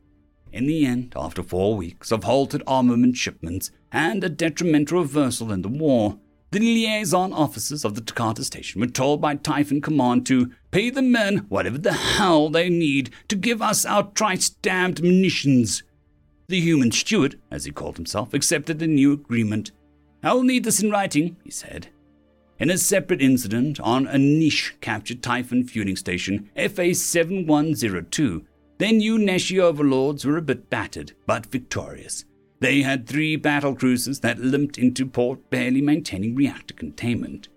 In the end, after four weeks of halted armament shipments and a detrimental reversal in the war, the liaison officers of the Takata Station were told by Typhon Command to pay the men whatever the hell they need to give us our trice-damned munitions. The Human Steward, as he called himself, accepted the new agreement. I'll need this in writing, he said. In a separate incident on a Nish-captured Typhon fueling station, F A seven one oh two, their new Neshi overlords were a bit battered, but victorious. They had three battlecruisers that limped into port, barely maintaining reactor containment.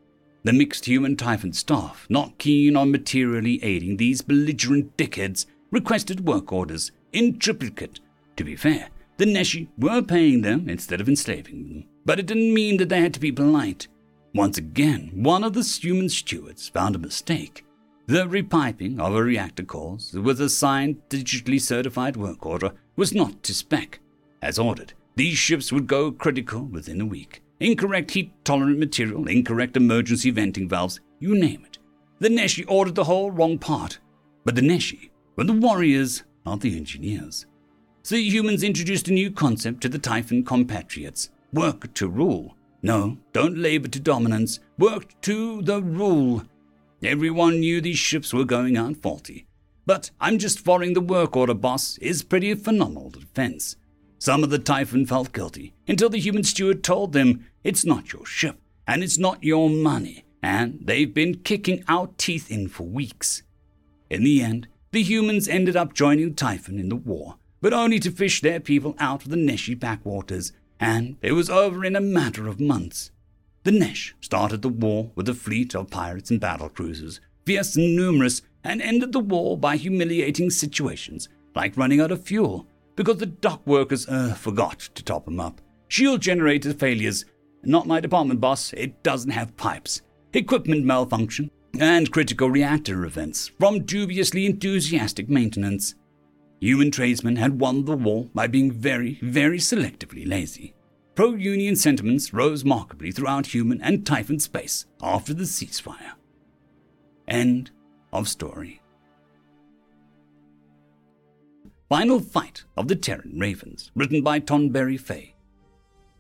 The mixed Human Typhon staff, not keen on materially aiding these belligerent dickheads, requested work orders in triplicate. To be fair, the Neshi were paying them instead of enslaving them, but it didn't mean that they had to be polite. Once again, one of the Human Stewards found a mistake. The repiping of a reactor core with a signed, digitally certified work order was not to spec. As ordered, these ships would go critical within a week. Incorrect heat-tolerant material, incorrect emergency venting valves, you name it. The Neshi ordered the whole wrong part. But the Neshi were the warriors, not the engineers. So the Humans introduced a new concept to the Typhon compatriots. Work to rule. No, don't labor to dominance. Work to the rule. Everyone knew these ships were going out faulty. But I'm just following the work order, boss, is pretty phenomenal defense. Some of the Typhon felt guilty until the Human Steward told them it's not your ship and it's not your money, and they've been kicking our teeth in for weeks. In the end, the Humans ended up joining Typhon in the war, but only to fish their people out of the Neshi backwaters, and it was over in a matter of months. The Nesh started the war with a fleet of pirates and battlecruisers, fierce and numerous, and ended the war by humiliating situations like running out of fuel, because the dock workers uh, forgot to top them up. Shield generator failures. Not my department, boss. It doesn't have pipes. Equipment malfunction. And critical reactor events from dubiously enthusiastic maintenance. Human tradesmen had won the war by being very, very selectively lazy. Pro-union sentiments rose markedly throughout Human and Typhon space after the ceasefire. End of story. Final Fight of the Terran Ravens, written by Tonberry Fay.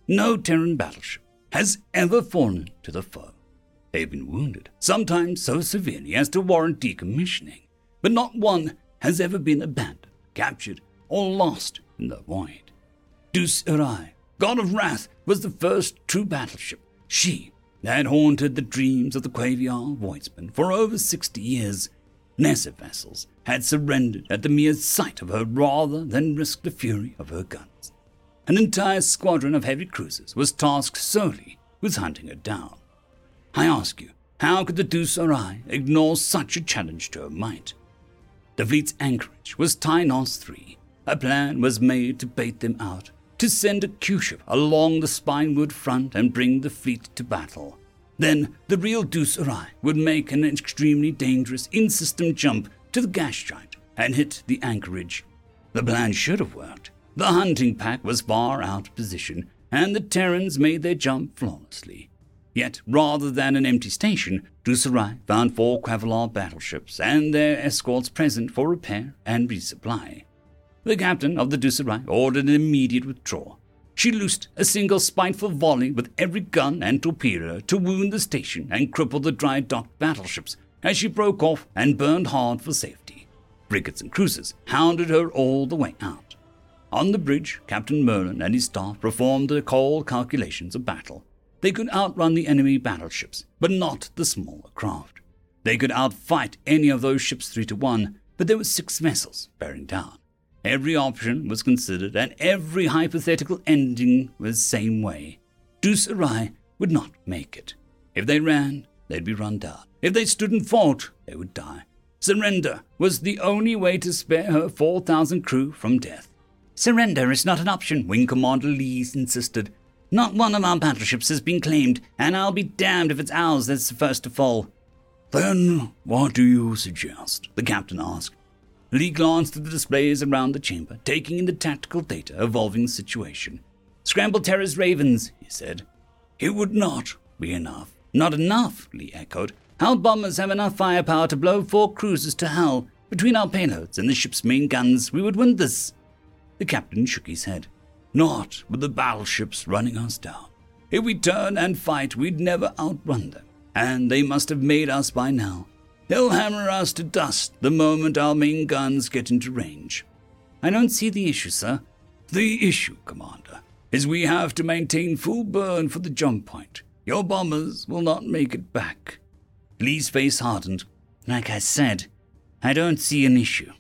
No Terran battleship has ever fallen to the foe. They've been wounded, sometimes so severely as to warrant decommissioning, but not one has ever been abandoned, captured, or lost in the void. Deus Irae, God of Wrath, was the first true battleship. She had haunted the dreams of the Quaviar Voidsman for over sixty years. Lesser vessels had surrendered at the mere sight of her rather than risk the fury of her guns. An entire squadron of heavy cruisers was tasked solely with hunting her down. I ask you, how could the Deus Irae ignore such a challenge to her might? The fleet's anchorage was Tynos three. A plan was made to bait them out, to send a Q-ship along the spinewood front and bring the fleet to battle. Then the real Deus Irae would make an extremely dangerous in-system jump to the gas giant and hit the anchorage. The plan should have worked. The hunting pack was far out of position, and the Terrans made their jump flawlessly. Yet, rather than an empty station, Deus Irae found four Quavilar battleships and their escorts present for repair and resupply. The captain of the Deus Irae ordered an immediate withdrawal. She loosed a single spiteful volley with every gun and torpedo to wound the station and cripple the dry-docked battleships as she broke off and burned hard for safety. Frigates and cruisers hounded her all the way out. On the bridge, Captain Merlin and his staff performed the cold calculations of battle. They could outrun the enemy battleships, but not the smaller craft. They could outfight any of those ships three to one, but there were six vessels bearing down. Every option was considered, and every hypothetical ending was the same way. Deuce Arai would not make it. If they ran, they'd be run down. If they stood and fought, they would die. Surrender was the only way to spare her four thousand crew from death. Surrender is not an option, Wing Commander Lees insisted. Not one of our battleships has been claimed, and I'll be damned if it's ours that's the first to fall. Then what do you suggest? The captain asked. Lee glanced at the displays around the chamber, taking in the tactical data, evolving the situation. Scramble Terra's Ravens, he said. It would not be enough. Not enough, Lee echoed. Our bombers have enough firepower to blow four cruisers to hell. Between our payloads and the ship's main guns, we would win this. The captain shook his head. Not with the battleships running us down. If we turn and fight, we'd never outrun them. And they must have made us by now. They'll hammer us to dust the moment our main guns get into range. I don't see the issue, sir. The issue, Commander, is we have to maintain full burn for the jump point. Your bombers will not make it back. Lee's face hardened. Like I said, I don't see an issue.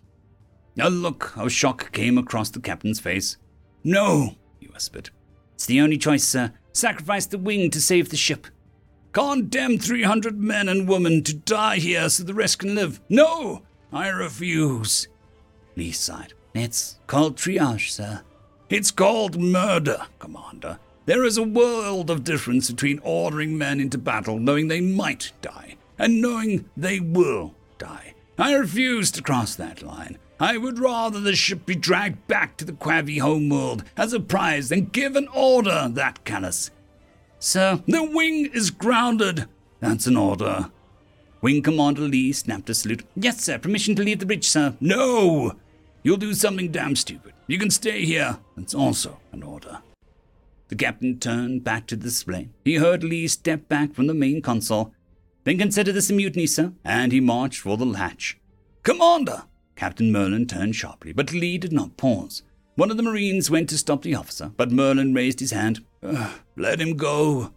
A look of shock came across the captain's face. No, he whispered. It's the only choice, sir. Sacrifice the wing to save the ship. Condemn three hundred men and women to die here so the rest can live. No, I refuse. Lee sighed. It's called triage, sir. It's called murder, Commander. There is a world of difference between ordering men into battle, knowing they might die, and knowing they will die. I refuse to cross that line. I would rather the ship be dragged back to the Quavi homeworld as a prize than give an order that callous. Sir, the wing is grounded. That's an order. Wing Commander Lee snapped a salute. Yes, sir. Permission to leave the bridge, sir. No! You'll do something damn stupid. You can stay here. That's also an order. The captain turned back to the display. He heard Lee step back from the main console. Then consider this a mutiny, sir. And he marched for the hatch. Commander! Captain Merlin turned sharply, but Lee did not pause. One of the Marines went to stop the officer, but Merlin raised his hand. Ugh, let him go.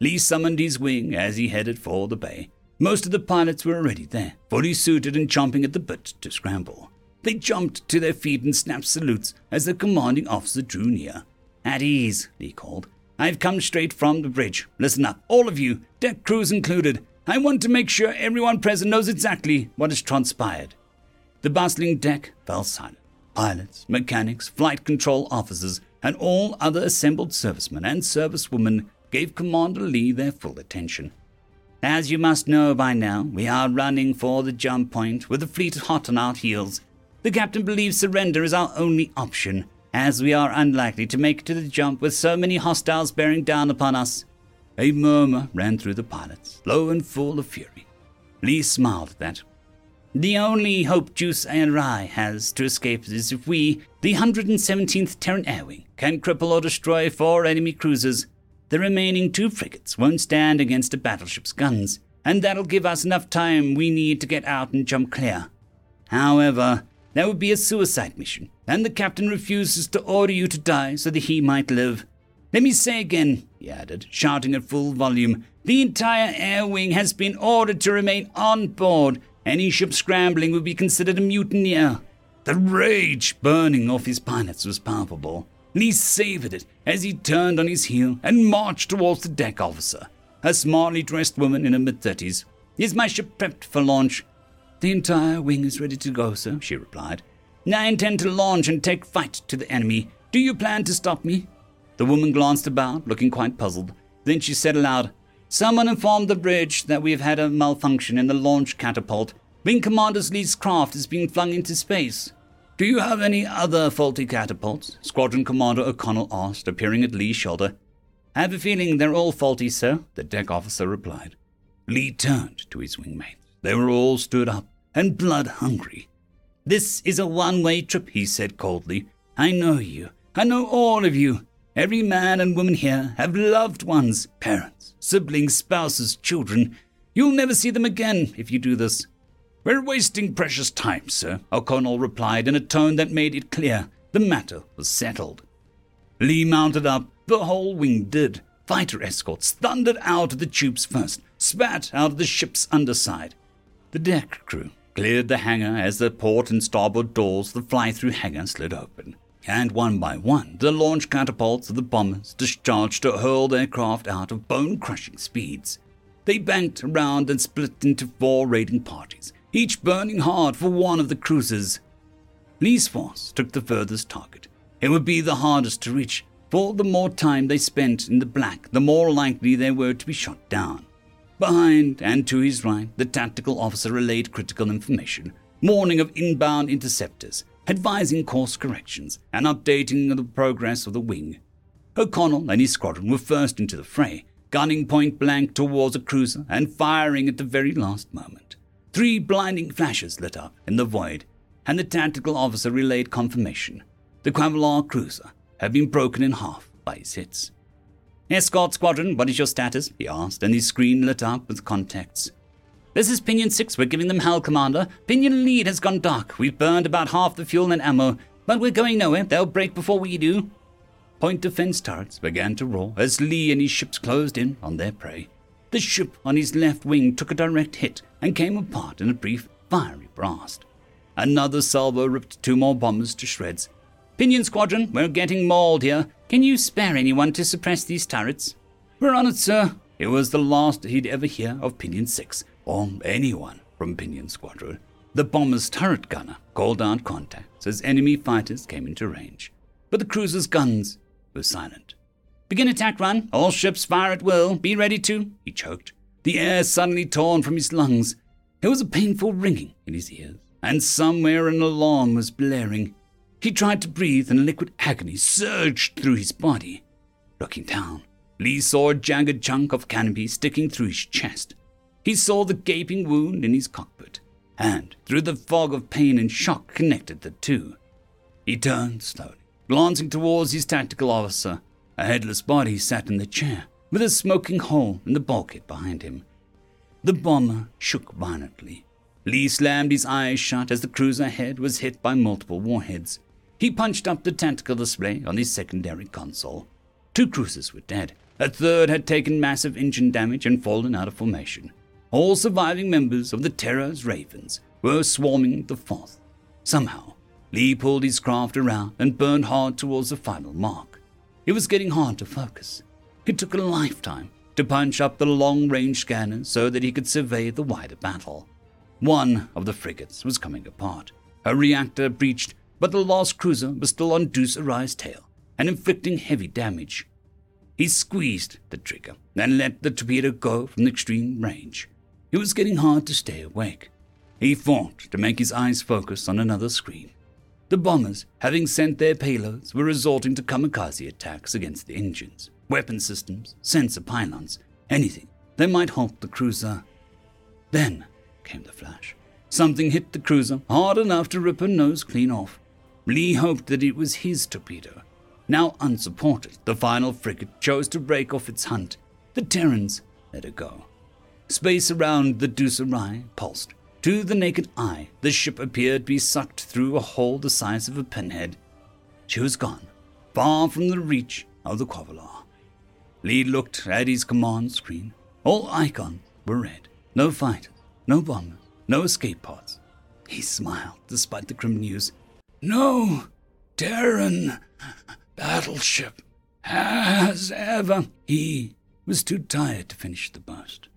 Lee summoned his wing as he headed for the bay. Most of the pilots were already there, fully suited and chomping at the bit to scramble. They jumped to their feet and snapped salutes as the commanding officer drew near. At ease, Lee called. I've come straight from the bridge. Listen up, all of you, deck crews included. I want to make sure everyone present knows exactly what has transpired. The bustling deck fell silent. Pilots, mechanics, flight control officers, and all other assembled servicemen and servicewomen gave Commander Lee their full attention. As you must know by now, we are running for the jump point with the fleet hot on our heels. The captain believes surrender is our only option, as we are unlikely to make it to the jump with so many hostiles bearing down upon us. A murmur ran through the pilots, low and full of fury. Lee smiled at that. The only hope Juice and Rai has to escape is if we, the one hundred seventeenth Terran Air Wing, can cripple or destroy four enemy cruisers. The remaining two frigates won't stand against a battleship's guns, and that'll give us enough time we need to get out and jump clear. However, that would be a suicide mission, and the captain refuses to order you to die so that he might live. Let me say again, he added, shouting at full volume, the entire Air Wing has been ordered to remain on board. Any ship scrambling would be considered a mutineer. The rage burning off his pilots was palpable. Lee savoured it as he turned on his heel and marched towards the deck officer, a smartly dressed woman in her mid-thirties. Is my ship prepped for launch? The entire wing is ready to go, sir, she replied. I intend to launch and take fight to the enemy. Do you plan to stop me? The woman glanced about, looking quite puzzled. Then she said aloud, Someone informed the bridge that we have had a malfunction in the launch catapult. Wing Commander Lee's craft is being flung into space. Do you have any other faulty catapults? Squadron Commander O'Connell asked, appearing at Lee's shoulder. I have a feeling they're all faulty, sir, the deck officer replied. Lee turned to his wingmates. They were all stood up and blood-hungry. This is a one-way trip, he said coldly. I know you. I know all of you. Every man and woman here have loved ones, parents, siblings, spouses, children. You'll never see them again if you do this. We're wasting precious time, sir, O'Connell replied in a tone that made it clear the matter was settled. Lee mounted up, the whole wing did. Fighter escorts thundered out of the tubes first, spat out of the ship's underside. The deck crew cleared the hangar as the port and starboard doors of the fly-through hangar slid open, and one by one the launch catapults of the bombers discharged to hurl their craft out at bone-crushing speeds. They banked around and split into four raiding parties, each burning hard for one of the cruisers. Lee's force took the furthest target. It would be the hardest to reach, for the more time they spent in the black, the more likely they were to be shot down. Behind and to his right, the tactical officer relayed critical information, warning of inbound interceptors, advising course corrections, and updating the progress of the wing. O'Connell and his squadron were first into the fray, gunning point blank towards a cruiser and firing at the very last moment. Three blinding flashes lit up in the void, and the tactical officer relayed confirmation. The Quavalar cruiser had been broken in half by his hits. "Escort squadron, what is your status?" he asked, and his screen lit up with contacts. "This is Pinion six, we're giving them hell, Commander. Pinion lead has gone dark. We've burned about half the fuel and ammo, but we're going nowhere. They'll break before we do." Point defense turrets began to roar as Lee and his ships closed in on their prey. The ship on his left wing took a direct hit and came apart in a brief, fiery blast. Another salvo ripped two more bombers to shreds. "Pinion squadron, we're getting mauled here. Can you spare anyone to suppress these turrets?" "We're on it, sir." It was the last he'd ever hear of Pinion six, or anyone from Pinion Squadron. The bomber's turret gunner called out contacts as enemy fighters came into range, but the cruiser's guns were silent. "Begin attack run. All ships fire at will. Be ready to..." he choked, the air suddenly torn from his lungs. There was a painful ringing in his ears, and somewhere an alarm was blaring. He tried to breathe, and a liquid agony surged through his body. Looking down, Lee saw a jagged chunk of canopy sticking through his chest. He saw the gaping wound in his cockpit, and through the fog of pain and shock connected the two. He turned slowly, glancing towards his tactical officer. A headless body sat in the chair, with a smoking hole in the bulkhead behind him. The bomber shook violently. Lee slammed his eyes shut as the cruiser head was hit by multiple warheads. He punched up the tactical display on his secondary console. Two cruisers were dead. A third had taken massive engine damage and fallen out of formation. All surviving members of the Terror's Ravens were swarming the fourth. Somehow, Lee pulled his craft around and burned hard towards the final mark. It was getting hard to focus. It took a lifetime to punch up the long-range scanner so that he could survey the wider battle. One of the frigates was coming apart. Her reactor breached, but the last cruiser was still on Deuce Arai's tail and inflicting heavy damage. He squeezed the trigger and let the torpedo go from the extreme range. It was getting hard to stay awake. He fought to make his eyes focus on another screen. The bombers, having sent their payloads, were resorting to kamikaze attacks against the engines, weapon systems, sensor pylons, anything that might halt the cruiser. Then came the flash. Something hit the cruiser hard enough to rip her nose clean off. Lee hoped that it was his torpedo. Now unsupported, the final frigate chose to break off its hunt. The Terrans let her go. Space around the Deuce Arai pulsed. To the naked eye, the ship appeared to be sucked through a hole the size of a pinhead. She was gone, far from the reach of the Quavalar. Lee looked at his command screen. All icons were red. No fighters, no bombers, no escape pods. He smiled despite the grim news. "No Terran battleship has ever..." He was too tired to finish the boast.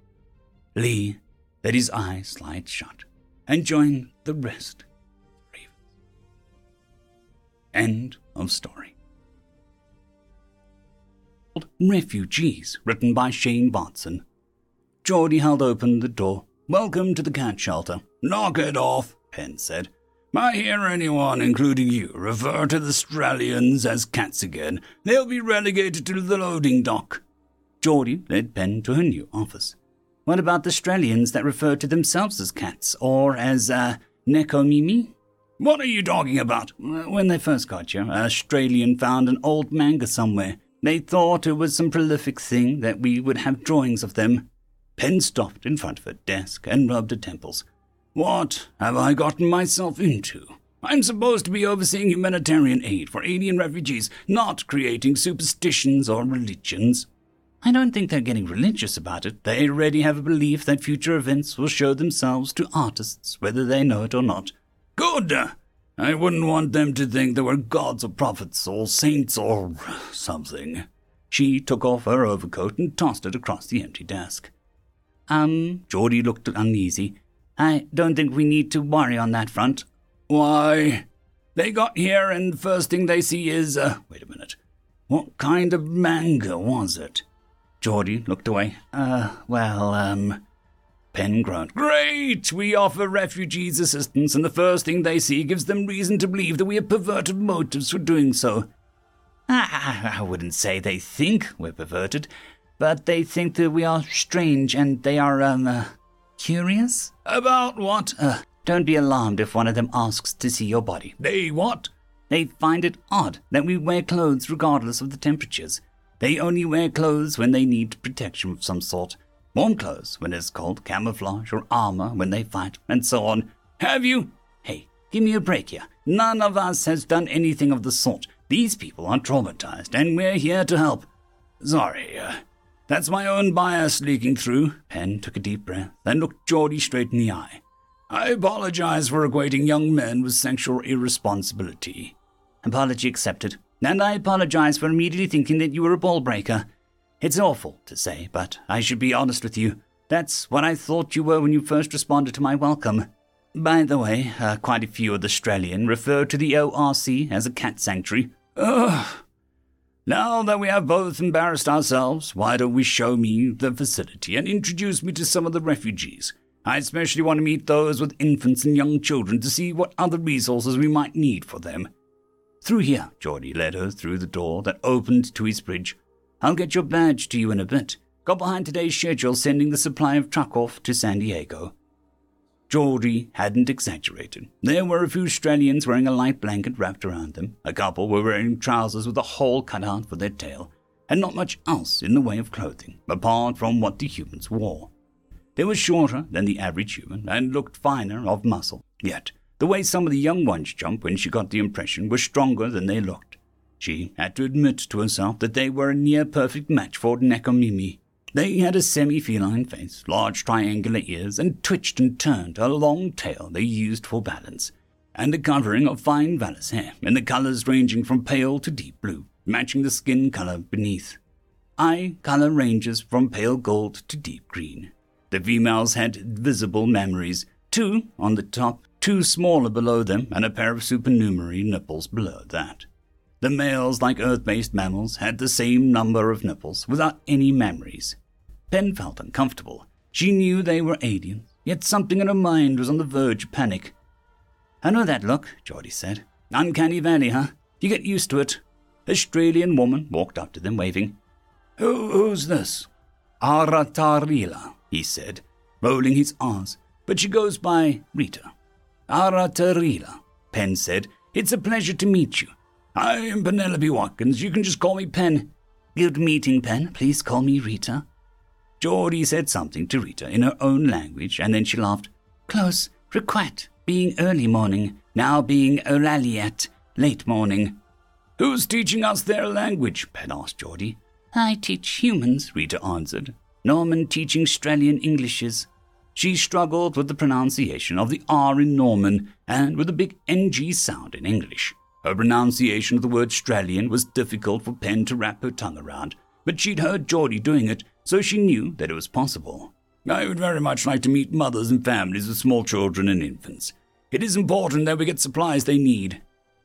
Lee let his eyes slide shut and joined the rest. End of story. Refugees, written by Shane Watson. Geordie held open the door. "Welcome to the cat shelter." "Knock it off," Penn said. "I hear anyone, including you, refer to the Stralians as cats again, they'll be relegated to the loading dock." Geordie led Penn to her new office. "What about the Stralians that refer to themselves as cats, or as, uh, Nekomimi?" "What are you talking about?" "When they first got here, a Stralian found an old manga somewhere. They thought it was some prolific thing that we would have drawings of them." Penn stopped in front of her desk and rubbed her temples. "What have I gotten myself into? I'm supposed to be overseeing humanitarian aid for alien refugees, not creating superstitions or religions." I don't think they're getting religious about it. They already have a belief that future events will show themselves to artists, whether they know it or not. Good! I wouldn't want them to think they were gods or prophets or saints or something. She took off her overcoat and tossed it across the empty desk. Um, Geordie looked uneasy. I don't think we need to worry on that front. Why? They got here and the first thing they see is, uh, wait a minute. What kind of manga was it? Geordie looked away. Uh, well, um... Penn groaned. Great! We offer refugees assistance and the first thing they see gives them reason to believe that we have perverted motives for doing so. I, I wouldn't say they think we're perverted, but they think that we are strange and they are, um... Uh, curious? About what? Uh, don't be alarmed if one of them asks to see your body. They what? They find it odd that we wear clothes regardless of the temperatures. They only wear clothes when they need protection of some sort. Warm clothes when it's cold, camouflage or armor when they fight, and so on. Have you? Hey, give me a break here. None of us has done anything of the sort. These people are traumatized, and we're here to help. Sorry, uh... That's my own bias leaking through. Penn took a deep breath, then looked Geordie straight in the eye. I apologize for equating young men with sexual irresponsibility. Apology accepted. And I apologize for immediately thinking that you were a ball breaker. It's awful to say, but I should be honest with you. That's what I thought you were when you first responded to my welcome. By the way, uh, quite a few of the Australian refer to the O R C as a cat sanctuary. Ugh. Now that we have both embarrassed ourselves, why don't we show me the facility and introduce me to some of the refugees? I especially want to meet those with infants and young children to see what other resources we might need for them. Through here, Geordie led her through the door that opened to his bridge. I'll get your badge to you in a bit. Got behind today's schedule sending the supply of truck off to San Diego. Geordie hadn't exaggerated. There were a few Australians wearing a light blanket wrapped around them. A couple were wearing trousers with a hole cut out for their tail, and not much else in the way of clothing, apart from what the humans wore. They were shorter than the average human and looked finer of muscle. Yet, the way some of the young ones jumped when she got the impression was stronger than they looked. She had to admit to herself that they were a near-perfect match for Nekomimi. They had a semi-feline face, large triangular ears, and twitched and turned a long tail they used for balance, and a covering of fine vellus hair, in the colours ranging from pale to deep blue, matching the skin colour beneath. Eye colour ranges from pale gold to deep green. The females had visible mammaries, two on the top, two smaller below them, and a pair of supernumerary nipples below that. The males, like earth-based mammals, had the same number of nipples, without any mammaries. Penn felt uncomfortable. She knew they were aliens, yet something in her mind was on the verge of panic. I know that look, Geordie said. Uncanny Valley, huh? You get used to it. Australian woman walked up to them, waving. Who, who's this? Ara Tarila, he said, rolling his R's, but she goes by Rita. Ara Tarila, Penn said. It's a pleasure to meet you. I am Penelope Watkins. You can just call me Penn. Good meeting, Penn. Please call me Rita. Geordie said something to Rita in her own language, and then she laughed. Close, requat, being early morning, now being olaliat, late morning. Who's teaching us their language? Penn asked Geordie. I teach humans, Rita answered. Norman teaching Australian Englishes. She struggled with the pronunciation of the R in Norman and with the big N G sound in English. Her pronunciation of the word Australian was difficult for Penn to wrap her tongue around, but she'd heard Geordie doing it, so she knew that it was possible. I would very much like to meet mothers and families with small children and infants. It is important that we get supplies they need.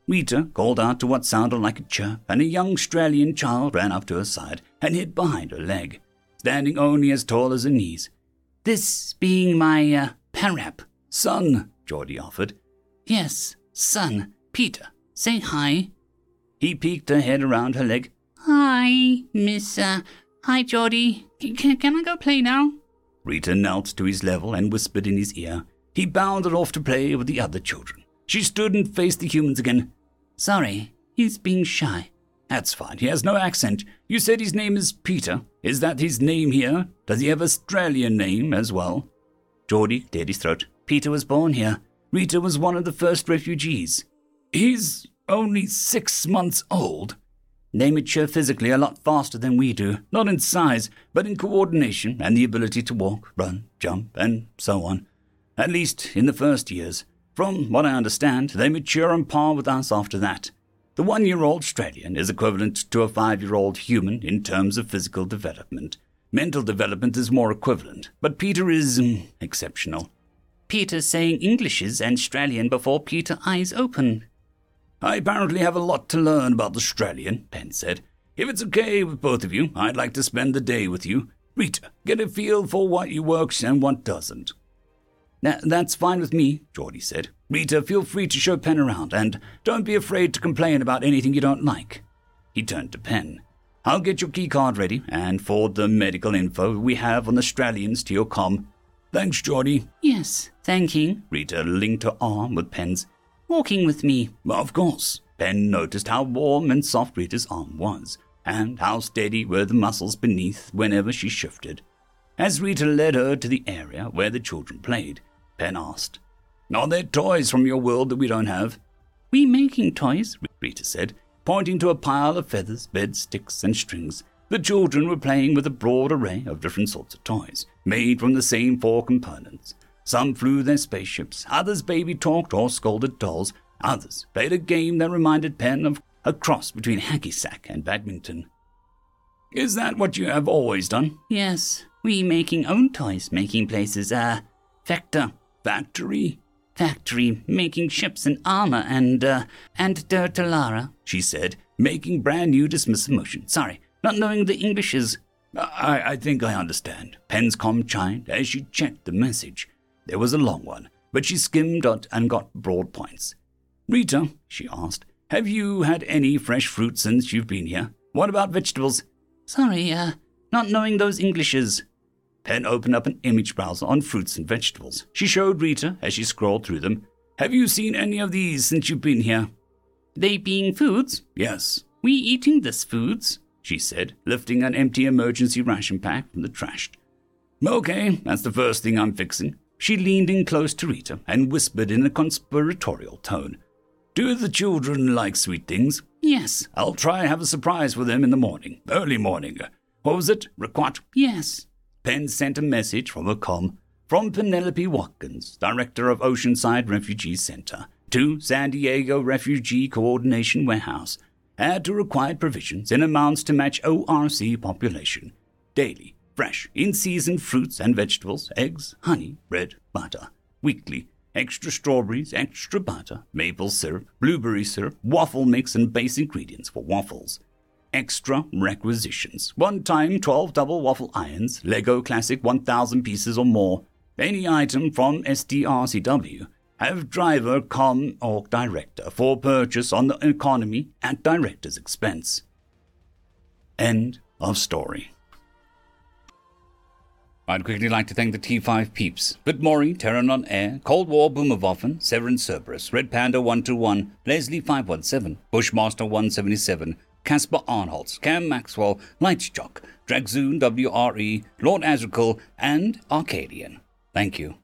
Rita called out to what sounded like a chirp, and a young Australian child ran up to her side and hid behind her leg, standing only as tall as her knees. This being my, uh, parap. Son, Geordie offered. Yes, son, Peter, say hi. He peeked her head around her leg. Hi, Miss, uh, hi, Geordie. Can, can I go play now? Rita knelt to his level and whispered in his ear. He bounded off to play with the other children. She stood and faced the humans again. Sorry, he's being shy. That's fine, he has no accent. You said his name is Peter. Is that his name here? Does he have an Australian name as well? Geordie cleared his throat. Peter was born here. Rita was one of the first refugees. He's only six months old. They mature physically a lot faster than we do, not in size, but in coordination and the ability to walk, run, jump, and so on. At least in the first years. From what I understand, they mature on par with us after that. The one-year-old Australian is equivalent to a five-year-old human in terms of physical development. Mental development is more equivalent, but Peter is mm, exceptional. Peter's saying English is Australian before Peter eyes open. I apparently have a lot to learn about the Australian, Penn said. If it's okay with both of you, I'd like to spend the day with you. Rita, get a feel for what you works and what doesn't. Now, that's fine with me, Geordie said. Rita, feel free to show Penn around, and don't be afraid to complain about anything you don't like. He turned to Penn. I'll get your key card ready and forward the medical info we have on the Australians to your comm. Thanks, Geordie. Yes, thanking. Rita linked her arm with Penn's. Walking with me. Of course. Penn noticed how warm and soft Rita's arm was, and how steady were the muscles beneath whenever she shifted. As Rita led her to the area where the children played, Penn asked, Are there toys from your world that we don't have? We making toys, Rita said, pointing to a pile of feathers, beds, sticks, and strings. The children were playing with a broad array of different sorts of toys, made from the same four components. Some flew their spaceships, others baby-talked or scolded dolls, others played a game that reminded Penn of a cross between hacky sack and badminton. Is that what you have always done? Yes, we making own toys, making places, uh, Vector. Factory? Factory, making ships and armor and, uh, and Dertalara, she said, making brand new dismissive motion. Sorry, not knowing the English is... I, I think I understand. Penn's comm chimed as she checked the message. There was a long one, but she skimmed out and got broad points. Rita, she asked, have you had any fresh fruit since you've been here? What about vegetables? Sorry, uh, not knowing those Englishes. Penn opened up an image browser on fruits and vegetables. She showed Rita as she scrolled through them. Have you seen any of these since you've been here? They being foods? Yes. We eating this foods, she said, lifting an empty emergency ration pack from the trash. Okay, that's the first thing I'm fixing. She leaned in close to Rita and whispered in a conspiratorial tone. Do the children like sweet things? Yes. I'll try have a surprise for them in the morning. Early morning. What was it? Requat? Yes. Penn sent a message from her comm from Penelope Watkins, director of Oceanside Refugee Center, to San Diego Refugee Coordination Warehouse. Add to required provisions in amounts to match O R C population. Daily, fresh, in-season fruits and vegetables, eggs, honey, bread, butter. Weekly, extra strawberries, extra butter, maple syrup, blueberry syrup, waffle mix, and base ingredients for waffles. Extra requisitions. One-time twelve double waffle irons, Lego Classic one thousand pieces or more. Any item from S D R C W. Have driver, comm, or director for purchase on the economy at director's expense. End of story. I'd quickly like to thank the T five peeps. Bitmori, Terran on Air, Cold War Boomerwaffen, Severin Cerberus, Red Panda one two one, Leslie five one seven, Bushmaster one seventy-seven, Casper Arnholtz, Cam Maxwell, Lightsjock, Dragzoon W R E, Lord Azrael, and Arcadian. Thank you.